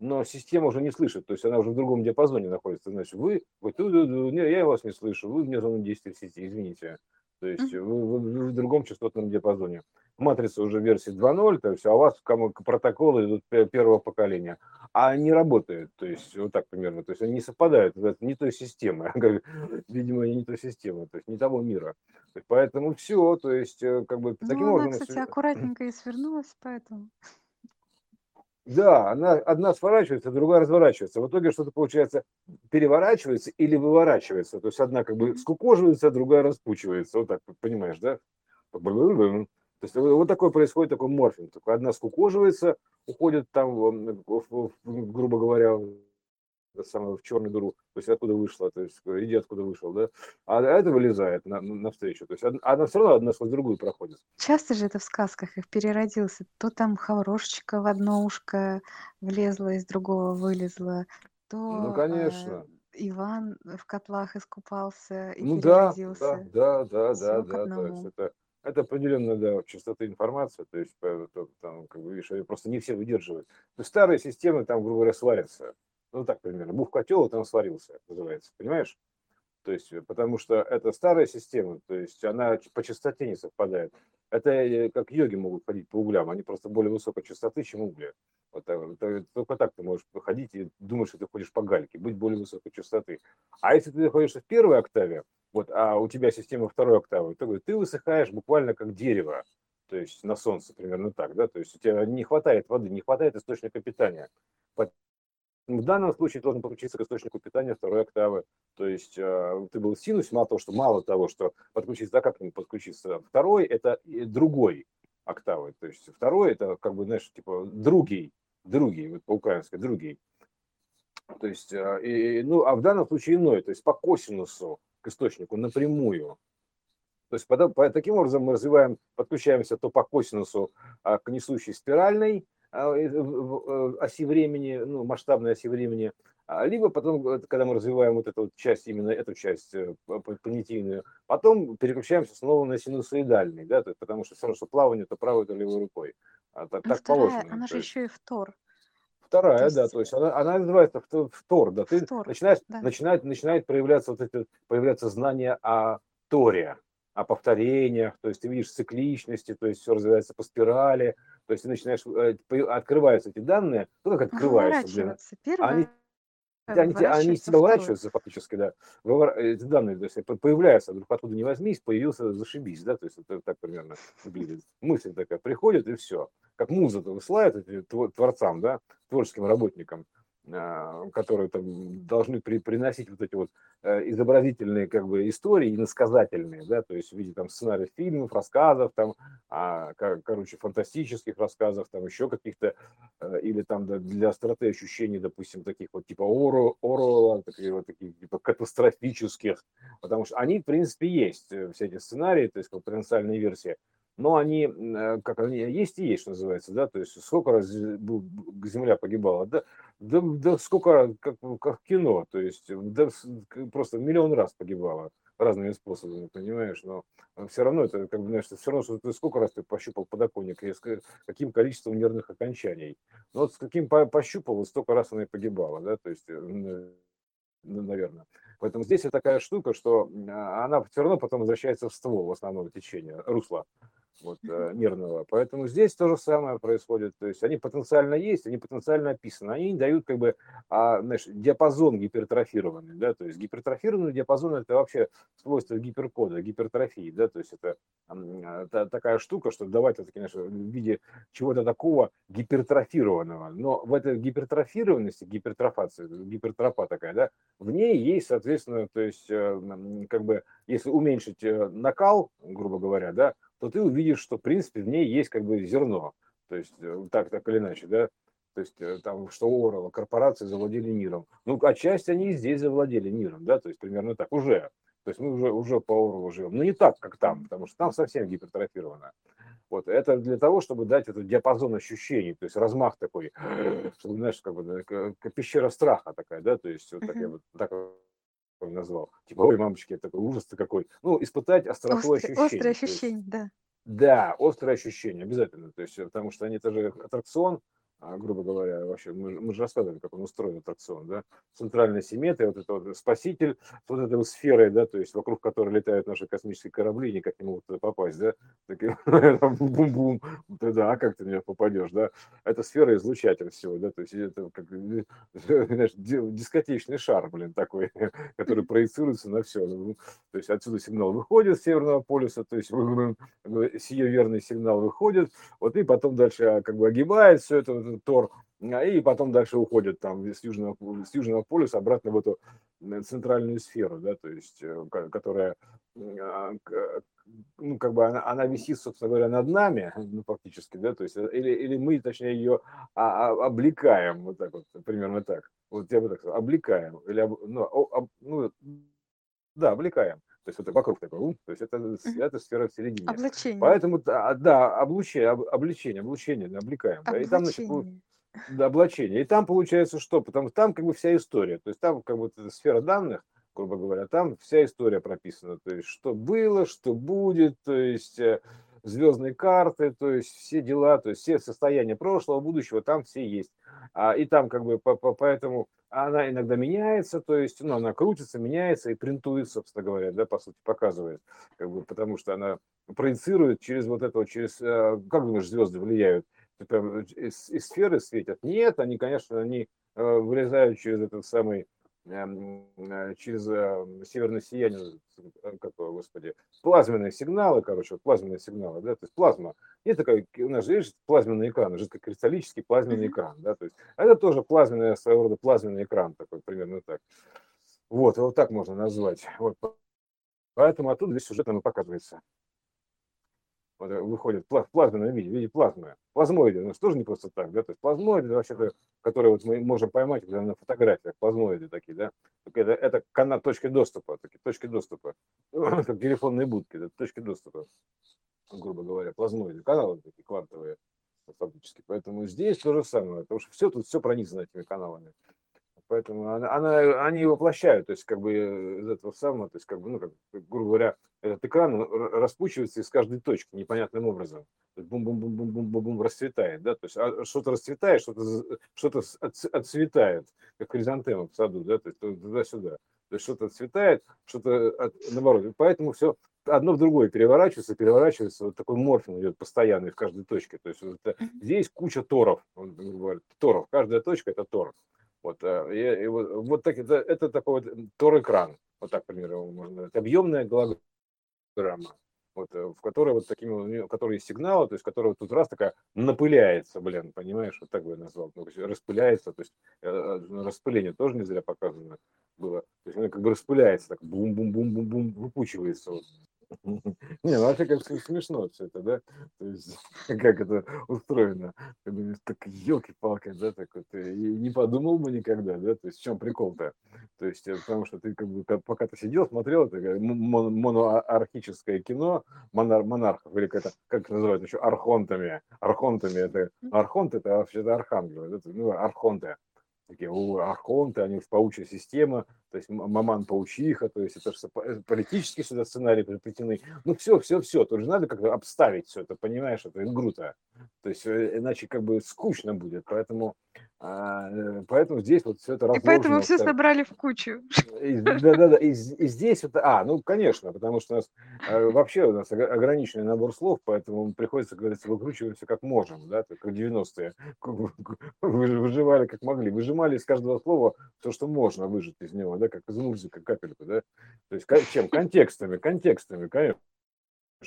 но система уже не слышит, то есть она уже в другом диапазоне находится. Значит, я вас не слышу, вы мне звоните 10-30, извините. То есть вы в другом частотном диапазоне. Матрица уже версии 2.0, то есть, а у вас протоколы идут первого поколения, а не работают, то есть вот так примерно, то есть они не совпадают, не той системы, видимо, не той системы, то есть не того мира. Поэтому все, то есть как бы таким образом... Она, кстати, аккуратненько и свернулась, поэтому... Да, она одна сворачивается, другая разворачивается. В итоге что-то получается переворачивается или выворачивается. То есть одна как бы скукоживается, другая распучивается. Вот так, понимаешь, да? То есть вот такое происходит, такой морфинг. Одна скукоживается, уходит там, грубо говоря, в черную дыру, то есть откуда вышла, то есть иди откуда вышел, да, а это вылезает навстречу, то есть она все равно одна сквозь другую проходит. Часто же это в сказках их переродился, то там хаврошечка в одно ушко влезла, из другого вылезла, то ну, конечно. Иван в котлах искупался и ну, переродился. Да. То есть это определенная, да, частота информации, то есть там, как бы, видишь, просто не все выдерживают. То есть старые системы там, грубо говоря, сварятся. Ну, так примерно, бух котел, и там сварился, называется, понимаешь? То есть, потому что это старая система, то есть она по частоте не совпадает. Это как йоги могут ходить по углям, они просто более высокой частоты, чем угли. Вот, только так ты можешь ходить и думаешь, что ты ходишь по гальке, быть более высокой частоты. А если ты находишься в первой октаве, вот, а у тебя система второй октавы, то ты высыхаешь буквально как дерево. То есть на солнце примерно так, да? То есть у тебя не хватает воды, не хватает источника питания. В данном случае должен подключиться к источнику питания второй октавы. То есть ты был в синусе, мало того, что подключиться, да, как к нему подключиться. Второй – это другой октавы. То есть второй – это, как бы, знаешь, типа другий, вот по-украински, другий. То есть, а в данном случае иной, то есть по косинусу к источнику напрямую. То есть таким образом мы подключаемся то по косинусу к несущей спиральной, оси времени, ну, масштабной оси времени, либо потом, когда мы развиваем вот эту часть, именно эту часть понятийную, потом переключаемся снова на синусоидальный, да, потому что все равно, что плавание, то правой, то левой рукой. Так положено. Она же еще и втор. Вторая, то есть... да, то есть она называется втор, да, ты втор, начинаешь, да. Начинает проявляться вот это, появляться знание о торе, о повторениях, то есть ты видишь цикличности, то есть все развивается по спирали, то есть ты начинаешь, открываются эти данные, ну как открываются, они сворачиваются фактически, да, эти данные, то есть появляются, вдруг откуда не возьмись, появился, зашибись, да, то есть это так примерно выглядит. Мысль такая приходит и все, как муза-то высылает творцам, да, творческим работникам, которые там должны приносить вот эти вот изобразительные как бы истории, иносказательные, да, то есть в виде там сценариев фильмов, рассказов, там, короче, фантастических рассказов, там еще каких-то, или там да, для остроты ощущений, допустим, таких вот типа Оруэлла, таких вот таких типа катастрофических, потому что они, в принципе, есть, все эти сценарии, то есть как потенциальные версии. Но они, как они есть и есть, что называется, да, то есть сколько раз земля погибала, да сколько, как кино, то есть да, просто миллион раз погибала разными способами, понимаешь, но все равно это, как бы, знаешь, все равно, что ты сколько раз ты пощупал подоконник и с каким количеством нервных окончаний, но вот с каким пощупал, столько раз она и погибала, да, то есть... наверное. Поэтому здесь такая штука, что она все равно потом возвращается в ствол основного течения, русла вот, нервного. Поэтому здесь то же самое происходит. То есть они потенциально есть, они потенциально описаны. Они дают как бы знаешь, диапазон гипертрофированный. Да? То есть гипертрофированный диапазон – это вообще свойство гиперкода, гипертрофии. Да? То есть это такая штука, что давать вот, конечно, в виде чего-то такого гипертрофированного. Но в этой гипертрофированности, гипертрофация, гипертропа такая, да, в ней есть, соответственно, то есть, как бы, если уменьшить накал, грубо говоря, да, то ты увидишь, что, в принципе, в ней есть как бы зерно, то есть, так или иначе, да, то есть, там, что Оруэлла, корпорации завладели миром. Ну, отчасти они и здесь завладели миром, да, то есть, примерно так, уже. То есть, мы уже по Оруэллу живем, но не так, как там, потому что там совсем гипертрофировано. Вот, это для того, чтобы дать этот диапазон ощущений, то есть размах такой, чтобы, знаешь, как бы пещера страха такая, да, то есть вот так я вот так назвал. Типа, ой, мамочки, такой ужас-то какой. Ну, испытать остроту ощущений. Острые ощущения, да. Да, острые ощущения, обязательно. То есть, потому что они тоже аттракцион, грубо говоря, вообще, мы же рассказывали, как он устроен аттракцион, да, центральная симметрия, вот это вот спаситель, вот этой вот сферой, да, то есть вокруг которой летают наши космические корабли, никак не могут туда попасть, да, такие, бум-бум, да, а как ты в нее попадешь, да, это сфера излучатель всего, да, то есть это как, знаешь, дискотечный шар, блин, такой, который проецируется на все, то есть отсюда сигнал выходит с Северного полюса, то есть сиеверный сигнал выходит, вот и потом дальше как бы огибает все это, Тор, и потом дальше уходят там с южного полюса обратно в эту центральную сферу, да, то есть, которая, ну, как бы она висит, собственно говоря, над нами, ну, фактически, да, то есть, или мы, точнее, ее облекаем, вот так вот, примерно так, вот я бы так сказал, облекаем, или, да, облекаем. То есть это вокруг такой, то есть это сфера в середине. Облачение. Поэтому, да, облачение, облекаем. Да, и там, значит, да, облачение. И там получается что? Потому что там как бы вся история. То есть там как бы сфера данных, грубо говоря, там вся история прописана. То есть что было, что будет, то есть звездные карты, то есть все дела, то есть все состояния прошлого, будущего, там все есть. И там как бы поэтому... Она иногда меняется, то есть, ну, она крутится, меняется и принтует, собственно говоря, да, по сути, показывает, как бы, потому что она проецирует через вот это, через, как думаешь, звезды влияют? Из сферы светят? Нет, они, конечно, они вылезают через этот самый, через северное сияние, какого, господи, плазменные сигналы, короче, вот плазменные сигналы, да, то есть плазма. И такая, у нас же есть плазменный экран, жидкокристаллический плазменный экран, да, то есть это тоже плазменный, своего рода плазменный экран, такой, примерно так. Вот так можно назвать. Вот. Поэтому оттуда весь сюжет нам и показывается. Вот, выходит в плазменном виде, в виде плазмы. Плазмоиды у нас тоже не просто так, да, то есть плазмоиды, вообще-то, которые вот мы можем поймать на фотографиях, плазмоиды такие, да, это канат точки доступа, такие точки доступа, как телефонные будки, да, точки доступа, грубо говоря, плазмоиды, каналы такие квантовые, фактически. Поэтому здесь то же самое, потому что все тут все пронизано этими каналами. Поэтому они воплощают, то есть как бы из этого самого, то есть как бы, ну, как, грубо говоря, этот экран распучивается из каждой точки непонятным образом. Бум-бум-бум-бум-бум-бум расцветает, да, то есть что-то расцветает, что-то отцветает, как хризантема в саду, да, то есть туда-сюда. То есть что-то отцветает, что-то наоборот. И поэтому все одно в другое переворачивается, вот такой морфин идет постоянный в каждой точке. То есть вот здесь куча торов, он говорит, торов, каждая точка это тор. Вот, и вот так, это такой вот тор-экран, вот так, например, можно сказать, объемная голограмма, вот, в которой вот такими, которые сигналы, то есть, которая тут раз такая напыляется, блин, понимаешь, вот так бы я назвал, ну, распыляется, то есть, распыление тоже не зря показано было, то есть, она как бы распыляется, так бум-бум-бум-бум-бум, выпучивается вот. Не, ну вообще как смешно все это, да? То есть, как это устроено. Так елки-палки, да, так вот. И не подумал бы никогда, да? То есть, в чем прикол-то? То есть, потому что ты как бы, пока ты сидел, смотрел это моноархическое кино монархов, или как это называют еще, архонтами. Архонтами это... Архонт это вообще-то архангелы, да? Ну, архонты. Такие, архонты, они в паучья система, то есть маман-паучиха, то есть это же политические сюда сценарии приплетены. Ну все, тут же надо как-то обставить все это, понимаешь, это игру-то. То есть иначе как бы скучно будет, поэтому здесь вот все это разложено. И поэтому все собрали в кучу. Да-да-да, и здесь это, ну конечно, потому что у нас ограниченный набор слов, поэтому приходится, как говорится, выкручиваемся как можем, да, как в 90-е. Выживали как могли, выжимали из каждого слова то, что можно выжить из него, да, как из музыки, капельку, да, то есть чем? Контекстами, конечно.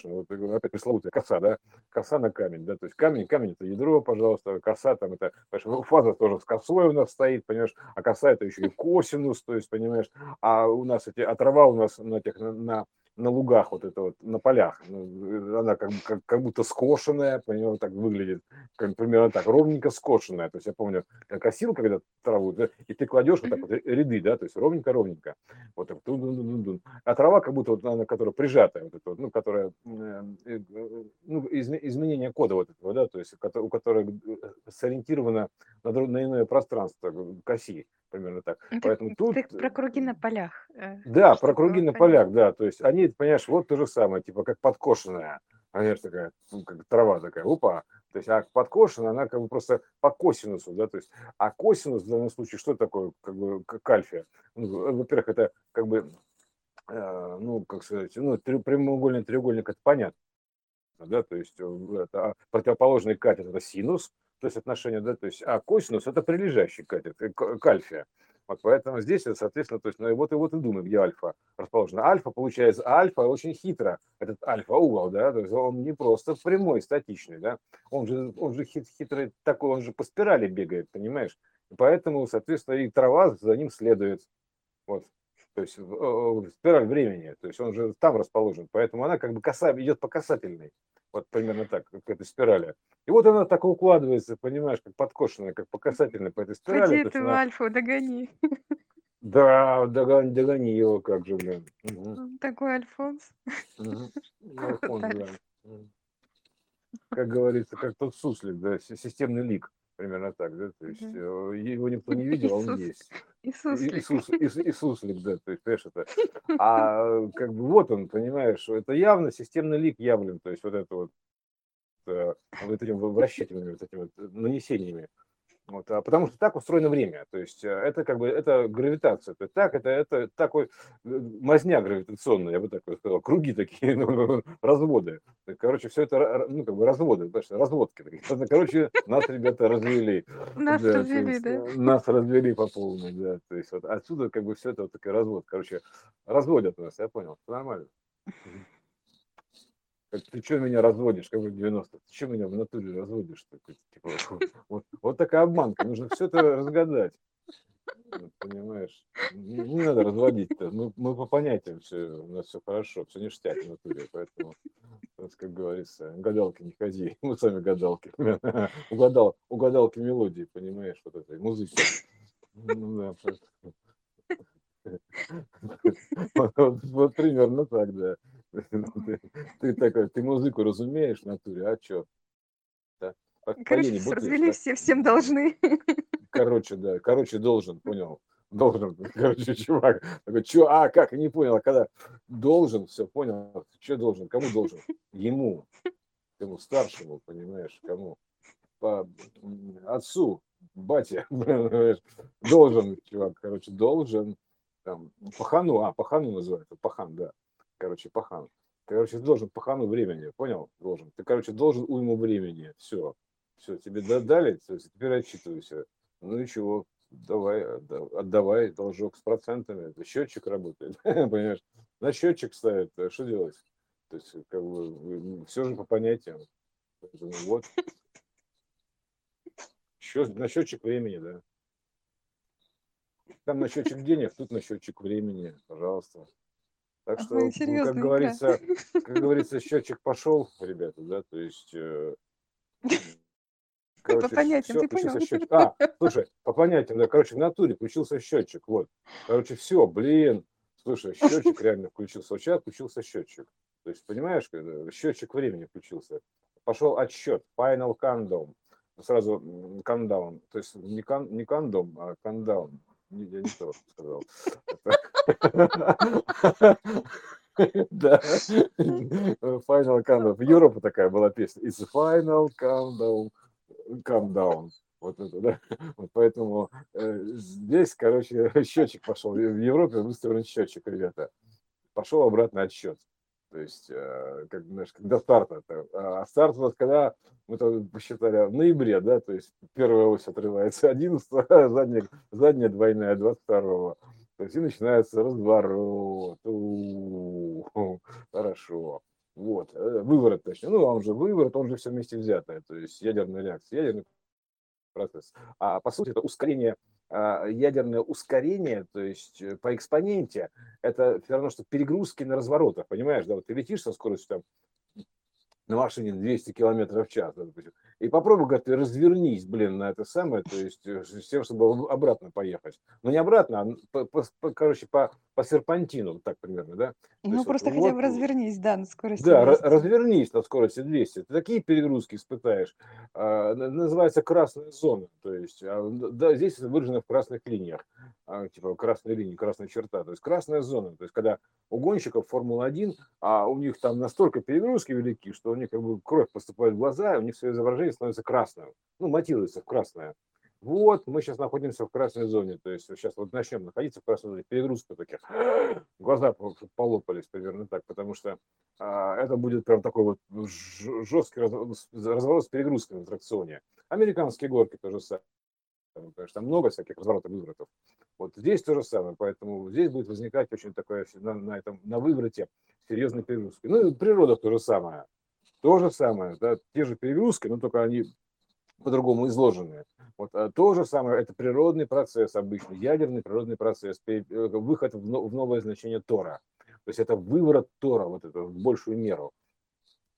Вот опять пресловутая коса, да, коса на камень, да, то есть камень это ядро, пожалуйста, коса там это, понимаешь, фаза тоже с косой у нас стоит, понимаешь, а коса это еще и косинус, то есть, понимаешь, а у нас эти отрава у нас на лугах вот это вот, на полях, она как будто скошенная, понимаешь, так выглядит, как, примерно так, ровненько скошенная, то есть я помню, я косил когда траву, да, и ты кладешь вот так вот ряды, да, то есть ровненько, вот так, дун-дун-дун-дун, а трава как будто вот она, которая прижатая, вот эта вот, ну, которая, ну, изменение кода вот этого, да, то есть у которой сориентировано на иное пространство коси, примерно так. Поэтому тут... про круги на полях. Да, про круги на полях, да, то есть они, понимаешь, вот то же самое, типа как подкошенная, она же такая, ну, как трава такая, опа, то есть, а подкошенная, она как бы просто по косинусу, да, то есть, а косинус в данном случае что такое, как бы, как альфа? Ну, во-первых, это как бы, ну, как сказать, ну, прямоугольный треугольник, это понятно, да, то есть, это противоположный кат, это синус, то есть отношение, да, то есть, а косинус это прилежащий к альфе. Вот поэтому здесь, соответственно, то есть, ну и вот и думаем, где альфа расположена. Альфа, получается, альфа очень хитро, этот альфа-угол, да, то есть он не просто прямой, статичный, да, он же хитрый такой, он же по спирали бегает, понимаешь? Поэтому, соответственно, и трава за ним следует, вот, то есть спираль времени, то есть он же там расположен, поэтому она как бы идет по касательной. Вот примерно так, как эта спираль. И вот она так укладывается, понимаешь, как подкошенная, как по касательной по этой спирали. Ходи эту альфу, догони. Да, догони его, как же, блин. Угу. Такой Альфонс. Угу. Альфонс, да. Как говорится, как тот суслик, да, системный лик. Примерно так, да, то есть его никто не видел, а он есть. Иисуслик, да, то есть, понимаешь, это. А как бы вот он, понимаешь, это явно системный лик явлен, то есть вот это вот этими вращательными вот этими вот нанесениями. Вот, потому что так устроено время, то есть это как бы это гравитация, то есть так это такой мазня гравитационная, я бы так сказал, круги такие, ну, разводы, короче, все это, ну, как бы разводы, разводки такие, короче, нас ребята развели, нас развели по полной, да, то есть вот отсюда как бы все это вот такой развод, короче, разводят нас, я понял, нормально. Ты что меня разводишь, как бы 90-х? Ты что меня в натуре разводишь? Вот такая обманка. Нужно все это разгадать. Понимаешь? Не надо разводить-то. Мы по понятиям все, у нас все хорошо, все ништяк в натуре. Поэтому, как говорится, гадалки не ходи. Мы сами гадалки. Угадалки мелодии, понимаешь, вот этой музыки. Ну да. Вот примерно так, да. Ты такой, ты музыку разумеешь в натуре, а что? Да? Короче, развелись, все всем должны. Короче, да, должен, понял. Должен, чувак. Такой, чё, как, не понял, когда должен, все понял. Чё должен, кому должен? Ему, кому старшему, понимаешь, кому? По отцу, бате, понимаешь, должен, чувак, должен. Там, пахану, пахану называют, пахан, да, пахан. Ты должен пахану времени, понял? Должен. Ты, должен уйму времени, все, тебе додали, то есть теперь отчитывайся. Ну и чего, давай, отдавай должок с процентами, счетчик работает, понимаешь? На счетчик ставят, что делать? То есть, все же по понятиям. Поэтому вот. На счетчик времени, да. Там на счетчик денег, тут на счетчик времени, пожалуйста. Так что, ну, как говорится, счетчик пошел, ребята, да, то есть... по понятиям, все, ты понял. Счетчик. Слушай, по понятиям, да, в натуре включился счетчик, вот. Все, блин, слушай, счетчик реально включился, у тебя включился счетчик. То есть, понимаешь, когда счетчик времени включился, пошел отсчет, final countdown, сразу countdown, то есть не countdown, а countdown. Я не то сказал. Да. Final Countdown. В Европе такая была песня. It's the Final Countdown. Countdown. Вот это, да. Вот поэтому здесь, счетчик пошел. В Европе выставлен счетчик, ребята. Пошел обратно отсчет. То есть, до старта. А старт, когда мы там посчитали в ноябре, да, то есть первая ось отрывается 11, задняя двойная 22. То есть и начинается разворот. Хорошо. Вот. Выворот, точнее. Ну, он же выворот, он же все вместе взятое. То есть ядерная реакция, ядерный процесс. А по сути это ускорение. Ядерное ускорение, то есть по экспоненте, это все равно, что перегрузки на разворотах, понимаешь, да, вот ты летишь со скоростью там на машине 200 км в час, да, и попробуй, говорит, ты развернись, блин, на это самое, то есть с тем, чтобы обратно поехать, но не обратно, а, по серпантину, так примерно, да. Ну, есть, просто вот, хотя бы развернись, да, на скорости 200. Да, развернись на скорости 200, ты такие перегрузки испытаешь, называется красная зона, то есть, да, здесь это выражено в красных линиях, красная линия, красная черта, то есть красная зона, то есть, когда у гонщиков Формулы-1, а у них там настолько перегрузки велики, что у них кровь поступает в глаза, у них все изображение становится красным, ну, матируется в красное. Вот, мы сейчас находимся в красной зоне, то есть сейчас вот начнем находиться в красной зоне, перегрузка таких, глаза полопались примерно так, потому что это будет прям такой вот жесткий разворот с перегрузкой на тракционе. Американские горки то же самое, потому что там много всяких разворотов, выворотов. Вот здесь то же самое, поэтому здесь будет возникать очень такое на вывороте серьезной перегрузки. Ну и природа то же самое, да, те же перегрузки, но только они по-другому изложенные. Вот, то же самое, это природный процесс обычный, ядерный природный процесс, выход в новое значение тора. То есть это выворот тора, вот это, в большую меру,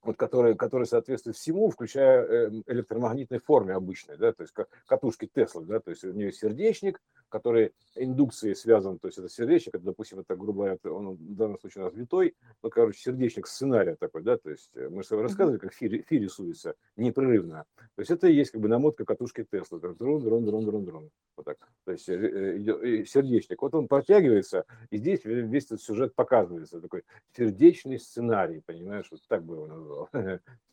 вот, который соответствует всему, включая электромагнитной форме обычной, да, то есть катушки Теслы, да, то есть у нее сердечник, который индукцией связан, то есть это сердечник, это, допустим, это грубо, он в данном случае у нас витой, но, сердечник сценария такой, да, то есть мы с вами рассказывали, как фи рисуется непрерывно, то есть это и есть намотка катушки Теслы, дрон-дрон-дрон-дрон-дрон, вот так, то есть сердечник, вот он протягивается, и здесь весь этот сюжет показывается, такой сердечный сценарий, понимаешь, вот так бы его назвал,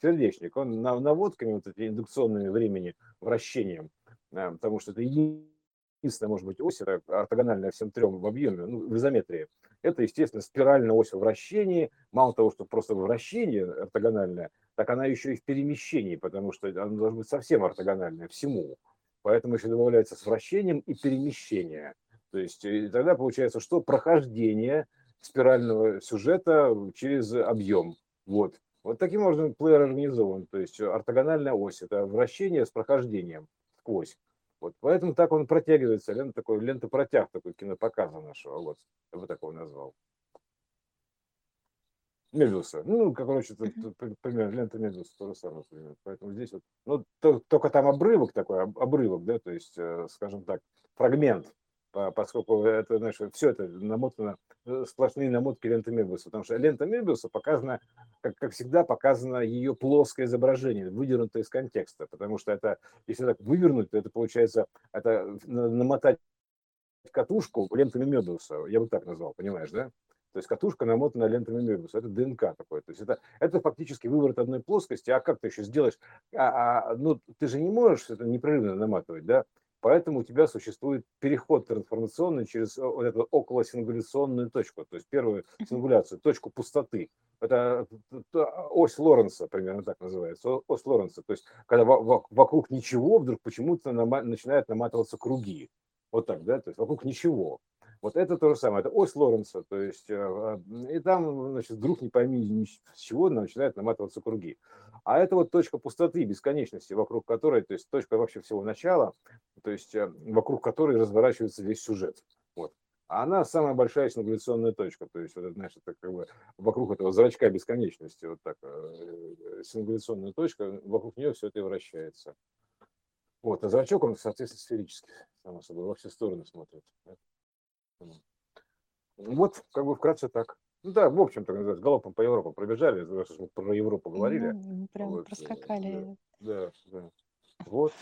сердечник, он наводками, вот эти индукционные времени, вращением, потому что это единственная, может быть, ось, ортогональная всем трем в объеме, ну, в изометрии. Это, естественно, спиральная ось вращения. Мало того, что просто вращение ортогональное, так она еще и в перемещении, потому что она должна быть совсем ортогональная всему. Поэтому еще добавляется с вращением и перемещение. То есть тогда получается, что прохождение спирального сюжета через объем. Вот. Вот таким образом плеер организован. То есть ортогональная ось – это вращение с прохождением сквозь. Вот, поэтому так он протягивается, лентопротяг такой кинопоказа нашего, вот, я бы такого назвал. Медуса, ну, примерно, лента Медуса, то же самое, примерно. Поэтому здесь вот, только там обрывок такой, да, то есть, скажем так, фрагмент, поскольку это, знаешь, все это намотано, сплошные намотки ленты Мебиуса, потому что лента Мебиуса показана, как всегда, показано ее плоское изображение, выдернутое из контекста, потому что это, если так вывернуть, то это получается, это намотать катушку лентами Мебиуса, я бы так назвал, понимаешь, да? То есть катушка намотана лентами Мебиуса, это ДНК такое. То есть это фактически выворот одной плоскости, а как ты еще сделаешь? Ну, ты же не можешь это непрерывно наматывать, да? Поэтому у тебя существует переход трансформационный через вот эту околосингуляционную точку, то есть первую сингуляцию, точку пустоты. Это ось Лоренца, примерно так называется, ось Лоренца. То есть когда вокруг ничего вдруг почему-то начинают наматываться круги. Вот так, да, то есть вокруг ничего. Вот это то же самое, это ось Лоренца, то есть, и там, значит, вдруг не пойми, с чего начинают наматываться круги. А это вот точка пустоты, бесконечности, вокруг которой, то есть точка вообще всего начала, то есть вокруг которой разворачивается весь сюжет. Вот. А она самая большая сингуляционная точка, то есть, вот, знаешь, это как бы вокруг этого зрачка бесконечности, вот так, сингуляционная точка, вокруг нее все это и вращается. Вот, а зрачок, он, соответственно, сферический, само собой, во все стороны смотрит. Вот, как бы вкратце так. Ну да, в общем-то, галопом по Европе пробежали, мы про Европу говорили. Ну, прям вот, проскакали. Да. Вот.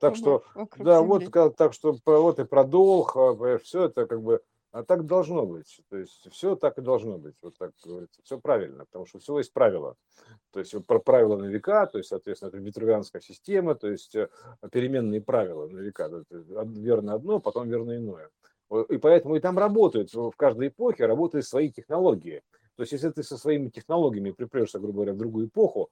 Так что, да, земли. Вот, так что вот и про долг, все это как бы, а так должно быть. То есть все так и должно быть. Вот так говорится. Все правильно, потому что у всего есть правила. То есть про правила на века, то есть, соответственно, это витрувианская система, то есть переменные правила на века. Верно одно, потом верно иное. И поэтому и там работают, в каждой эпохе работают свои технологии. То есть, если ты со своими технологиями припрешься, грубо говоря, в другую эпоху,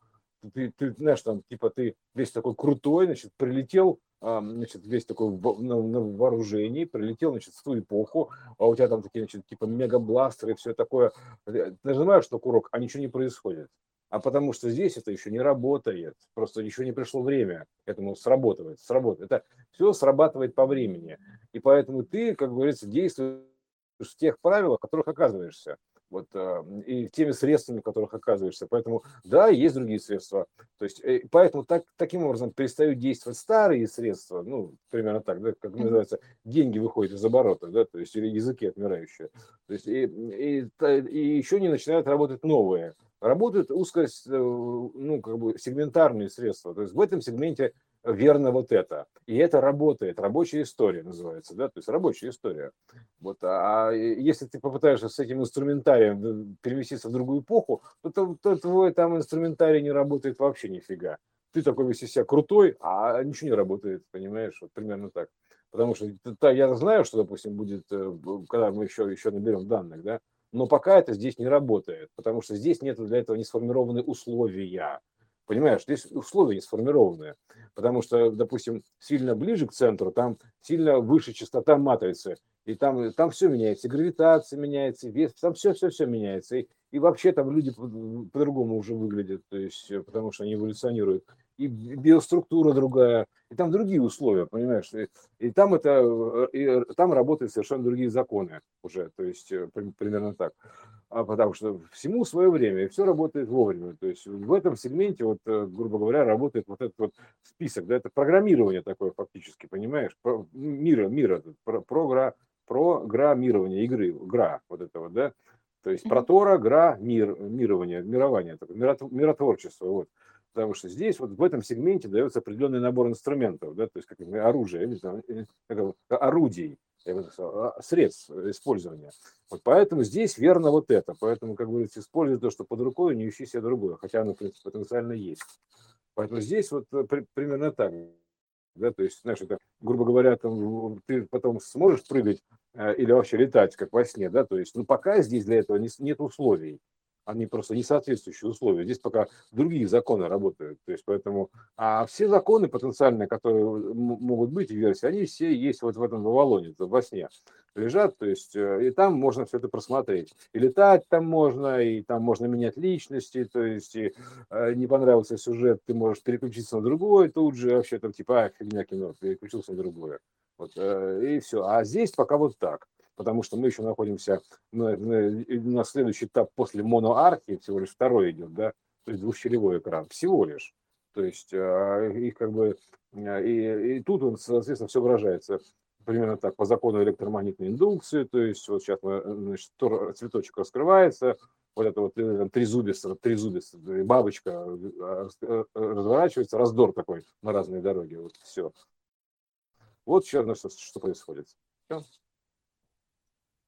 ты знаешь, там, типа, ты весь такой крутой, значит, прилетел, значит, весь такой на вооружении, прилетел, значит, в ту эпоху, а у тебя там такие, значит, типа, мегабластеры и все такое. Нажимаешь на курок, а ничего не происходит. А потому что здесь это еще не работает, просто еще не пришло время этому сработать. Это все срабатывает по времени, и поэтому ты, как говорится, действуешь в тех правилах, в которых оказываешься, вот, и теми средствами, в которых оказываешься. Поэтому, да, есть другие средства. То есть, поэтому таким образом перестают действовать старые средства, ну, примерно так, да, как называется, деньги выходят из оборота, да, то есть, или языки отмирающие. То есть, и еще не начинают работать новые. Работают узкость, ну, как бы сегментарные средства. То есть в этом сегменте верно вот это. И это работает. Рабочая история называется, да, то есть рабочая история. Вот. А если ты попытаешься с этим инструментарием переместиться в другую эпоху, то твой там инструментарий не работает вообще нифига. Ты такой весь из себя крутой, а ничего не работает, понимаешь, вот примерно так. Потому что я знаю, что, допустим, будет, когда мы еще наберем данных, да, но пока это здесь не работает, потому что здесь нет для этого не сформированы условия. Понимаешь, здесь условия не сформированы, потому что, допустим, сильно ближе к центру, там сильно выше частота матрицы, и там все меняется, гравитация меняется, вес, там все меняется, и вообще там люди по-другому уже выглядят, то есть, потому что они эволюционируют. И биоструктура другая, и там другие условия, понимаешь, и там работают совершенно другие законы уже, то есть примерно так, потому что всему свое время, и все работает вовремя, то есть в этом сегменте, вот, грубо говоря, работает вот этот вот список, да, это программирование такое фактически, понимаешь, программирование игры, игра вот этого, да, то есть протора, гра, миротворчество, вот. Потому что здесь, вот в этом сегменте дается определенный набор инструментов, да, то есть как оружие, или орудий, средств использования. Вот поэтому здесь верно вот это. Поэтому, как говорится, используй то, что под рукой, не ищи себе другое, хотя оно, в принципе, потенциально есть. Поэтому здесь вот примерно так. Да, то есть, знаешь, это, грубо говоря, там, ты потом сможешь прыгать или вообще летать, как во сне, да, то есть, ну, пока здесь для этого нет условий. Они просто не соответствующие условия. Здесь пока другие законы работают. То есть, поэтому, а все законы потенциальные, которые могут быть в версии, они все есть вот в этом Вавилоне, во сне лежат. То есть, и там можно все это просмотреть. И летать там можно, и там можно менять личности. То есть, и, не понравился сюжет, ты можешь переключиться на другой. Тут же вообще там типа, фигня кино, переключился на другое. Вот, и все. А здесь пока вот так. Потому что мы еще находимся на следующий этап после моноархии, всего лишь второй идет, да, то есть двухщелевой экран, всего лишь. То есть, и тут он, соответственно, все выражается. примерно так, по закону электромагнитной индукции, то есть вот сейчас, значит, цветочек раскрывается, вот это вот трезубец, бабочка разворачивается, раздор такой на разные дороги, вот все. Вот сейчас, что происходит. Все.